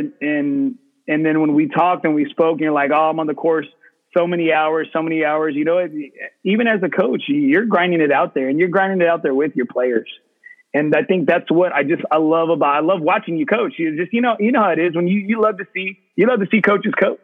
and then when we talked and we spoke, and you're like, oh, I'm on the course so many hours, you know, even as a coach, you're grinding it out there, and you're grinding it out there with your players. And I think that's what I love watching you coach. You just, you know how it is when you love to see coaches coach.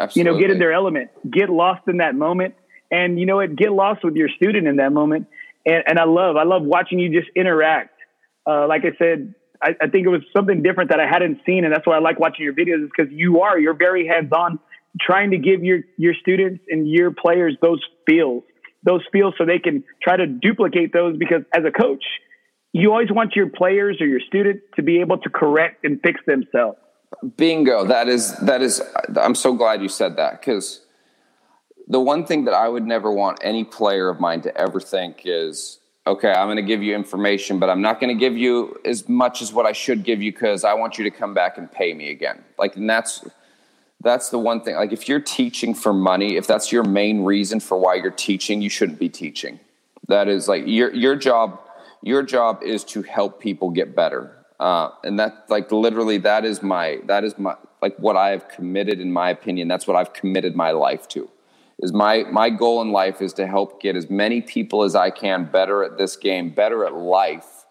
Absolutely. You know, get in their element, get lost in that moment, and you know it, get lost with your student in that moment. And I love watching you just interact. Like I said, I think it was something different that I hadn't seen, and that's why I like watching your videos, is because you're very hands-on, trying to give your students and your players those feels so they can try to duplicate those, because as a coach, you always want your players or your students to be able to correct and fix themselves. Bingo. That is, I'm so glad you said that, because the one thing that I would never want any player of mine to ever think is, okay, I'm going to give you information, but I'm not going to give you as much as what I should give you, because I want you to come back and pay me again. Like, and that's the one thing. Like, if you're teaching for money, if that's your main reason for why you're teaching, you shouldn't be teaching. That is like your job is to help people get better. And that, like, literally that is my, like, what I have committed, in my opinion. That's what I've committed my life to. Is my goal in life is to help get as many people as I can better at this game, better at life,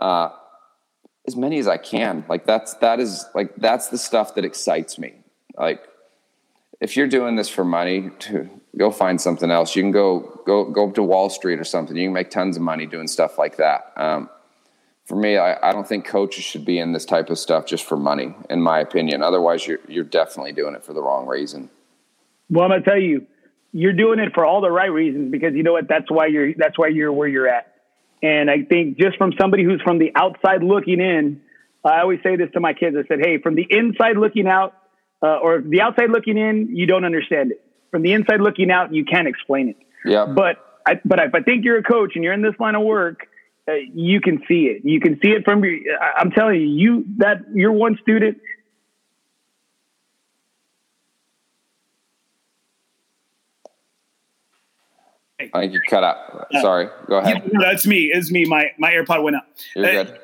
as many as I can. Like, that's the stuff that excites me. Like, if you're doing this for money, go find something else. You can go up to Wall Street or something. You can make tons of money doing stuff like that. For me, I don't think coaches should be in this type of stuff just for money, in my opinion. Otherwise, you're definitely doing it for the wrong reason. Well, I'm going to tell you, you're doing it for all the right reasons, because you know what? That's why you're where you're at. And I think just from somebody who's from the outside looking in, I always say this to my kids. I said, hey, from the inside looking out, or the outside looking in, you don't understand it. From the inside looking out, you can't explain it. Yeah. But if I think you're a coach and you're in this line of work, you can see it. You can see it from your, I'm telling you that you're one student. You cut out. Sorry. Go ahead. Yeah, no, that's me. It's me. My AirPod went out. You're good.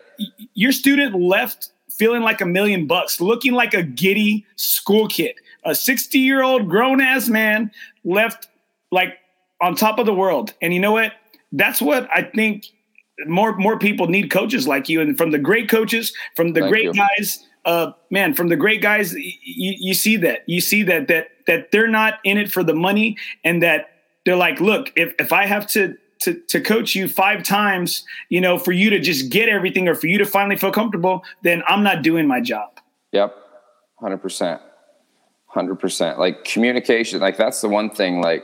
Your student left feeling like $1 million bucks, looking like a giddy school kid. A 60-year-old grown-ass man left like on top of the world. And you know what? That's what I think more people need, coaches like you. And from the great coaches, from the guys, from the great guys, you see that. You see that they're not in it for the money, and that they're like, look, if I have to coach you 5 times, you know, for you to just get everything or for you to finally feel comfortable, then I'm not doing my job. Yep. 100%. Like communication, like that's the one thing, like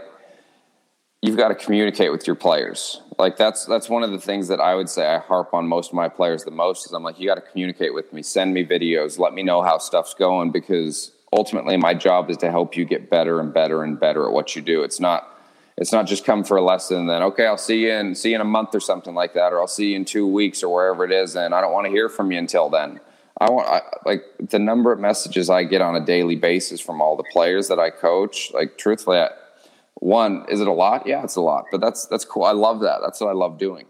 you've got to communicate with your players. Like that's one of the things that I would say I harp on most of my players the most is I'm like, you got to communicate with me, send me videos, let me know how stuff's going, because ultimately my job is to help you get better and better and better at what you do. It's not just come for a lesson and then, okay, I'll see you in a month or something like that, or I'll see you in 2 weeks or wherever it is, and I don't want to hear from you until then. Like the number of messages I get on a daily basis from all the players that I coach, like truthfully, is it a lot? Yeah, it's a lot, but that's cool. I love that. That's what I love doing.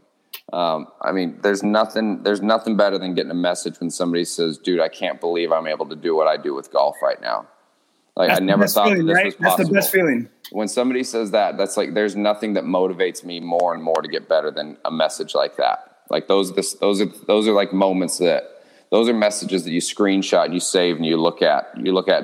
I mean, there's nothing better than getting a message when somebody says, dude, I can't believe I'm able to do what I do with golf right now. Like that's I never thought feeling, that this right? was possible. That's the best feeling. When somebody says that, that's like, there's nothing that motivates me more and more to get better than a message like that. Like those are like moments that, those are messages that you screenshot and you save and you look at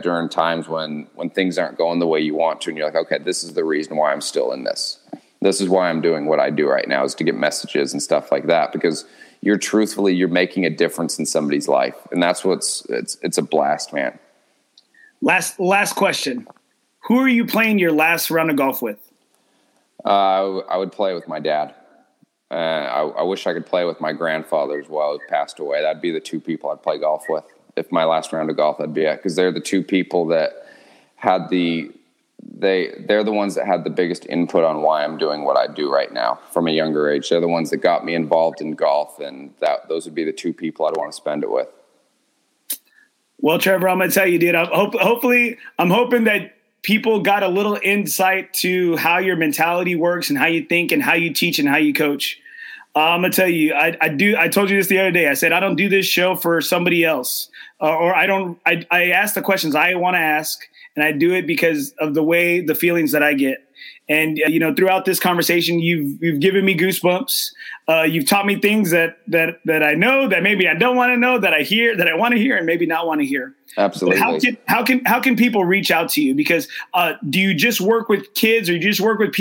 during times when things aren't going the way you want to. And you're like, okay, this is the reason why I'm still in this. This is why I'm doing what I do right now, is to get messages and stuff like that, because you're making a difference in somebody's life. And that's it's a blast, man. Last question. Who are you playing your last round of golf with? I would play with my dad. I wish I could play with my grandfather as well, who passed away. That'd be the 2 people I'd play golf with. If my last round of golf, that'd be it. Because they're the 2 people that had they're the ones that had the biggest input on why I'm doing what I do right now from a younger age. They're the ones that got me involved in golf, and those would be the 2 people I'd want to spend it with. Well, Trevor, I'm going to tell you, dude, I'm hoping that people got a little insight to how your mentality works and how you think and how you teach and how you coach. I'm going to tell you, I told you this the other day. I said, I don't do this show for somebody else, I ask the questions I want to ask, and I do it because of the feelings that I get. And, you know, throughout this conversation, you've given me goosebumps. You've taught me things that I know, that maybe I don't want to know, that I hear, that I want to hear, and maybe not want to hear. Absolutely. How can people reach out to you? Because do you just work with kids, or you just work with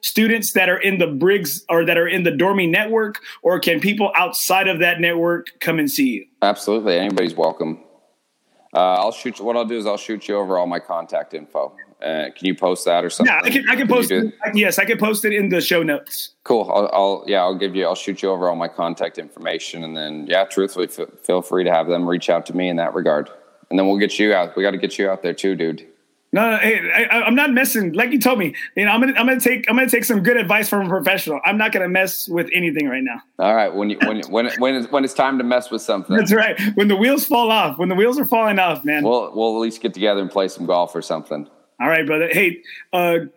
students that are in the Briggs or that are in the Dormie network, or can people outside of that network come and see you? Absolutely. Anybody's welcome. I'll shoot you over all my contact info. Can you post that or something? Yeah, I can post it. Yes, I can post it in the show notes. Cool. I'll shoot you over all my contact information, and then truthfully, feel free to have them reach out to me in that regard, and then we'll get you out. We got to get you out there too, dude. No, hey, I'm not messing. Like you told me, you know, I'm gonna take some good advice from a professional. I'm not gonna mess with anything right now. All right, when it's time to mess with something. That's right. When the wheels are falling off, man. We'll at least get together and play some golf or something. All right, brother. Hey, if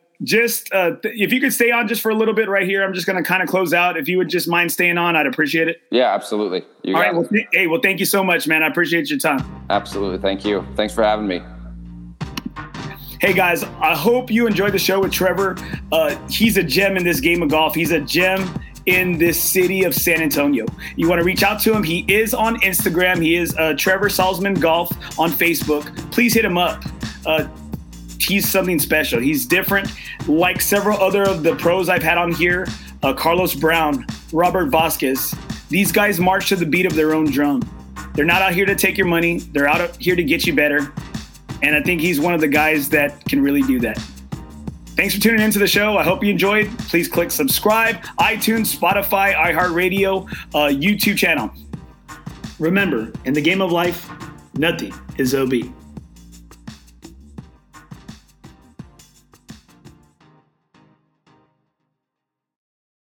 you could stay on just for a little bit right here, I'm just going to kind of close out. If you would just mind staying on, I'd appreciate it. Yeah, absolutely. All right. Well, well, thank you so much, man. I appreciate your time. Absolutely. Thank you. Thanks for having me. Hey guys, I hope you enjoyed the show with Trevor. He's a gem in this game of golf. He's a gem in this city of San Antonio. You want to reach out to him? He is on Instagram. He is Trevor Salzman Golf on Facebook. Please hit him up. He's something special. He's different. Like several other of the pros I've had on here, Carlos Brown, Robert Vasquez, these guys march to the beat of their own drum. They're not out here to take your money. They're out here to get you better. And I think he's one of the guys that can really do that. Thanks for tuning into the show. I hope you enjoyed. Please click subscribe, iTunes, Spotify, iHeartRadio, YouTube channel. Remember, in the game of life, nothing is OB.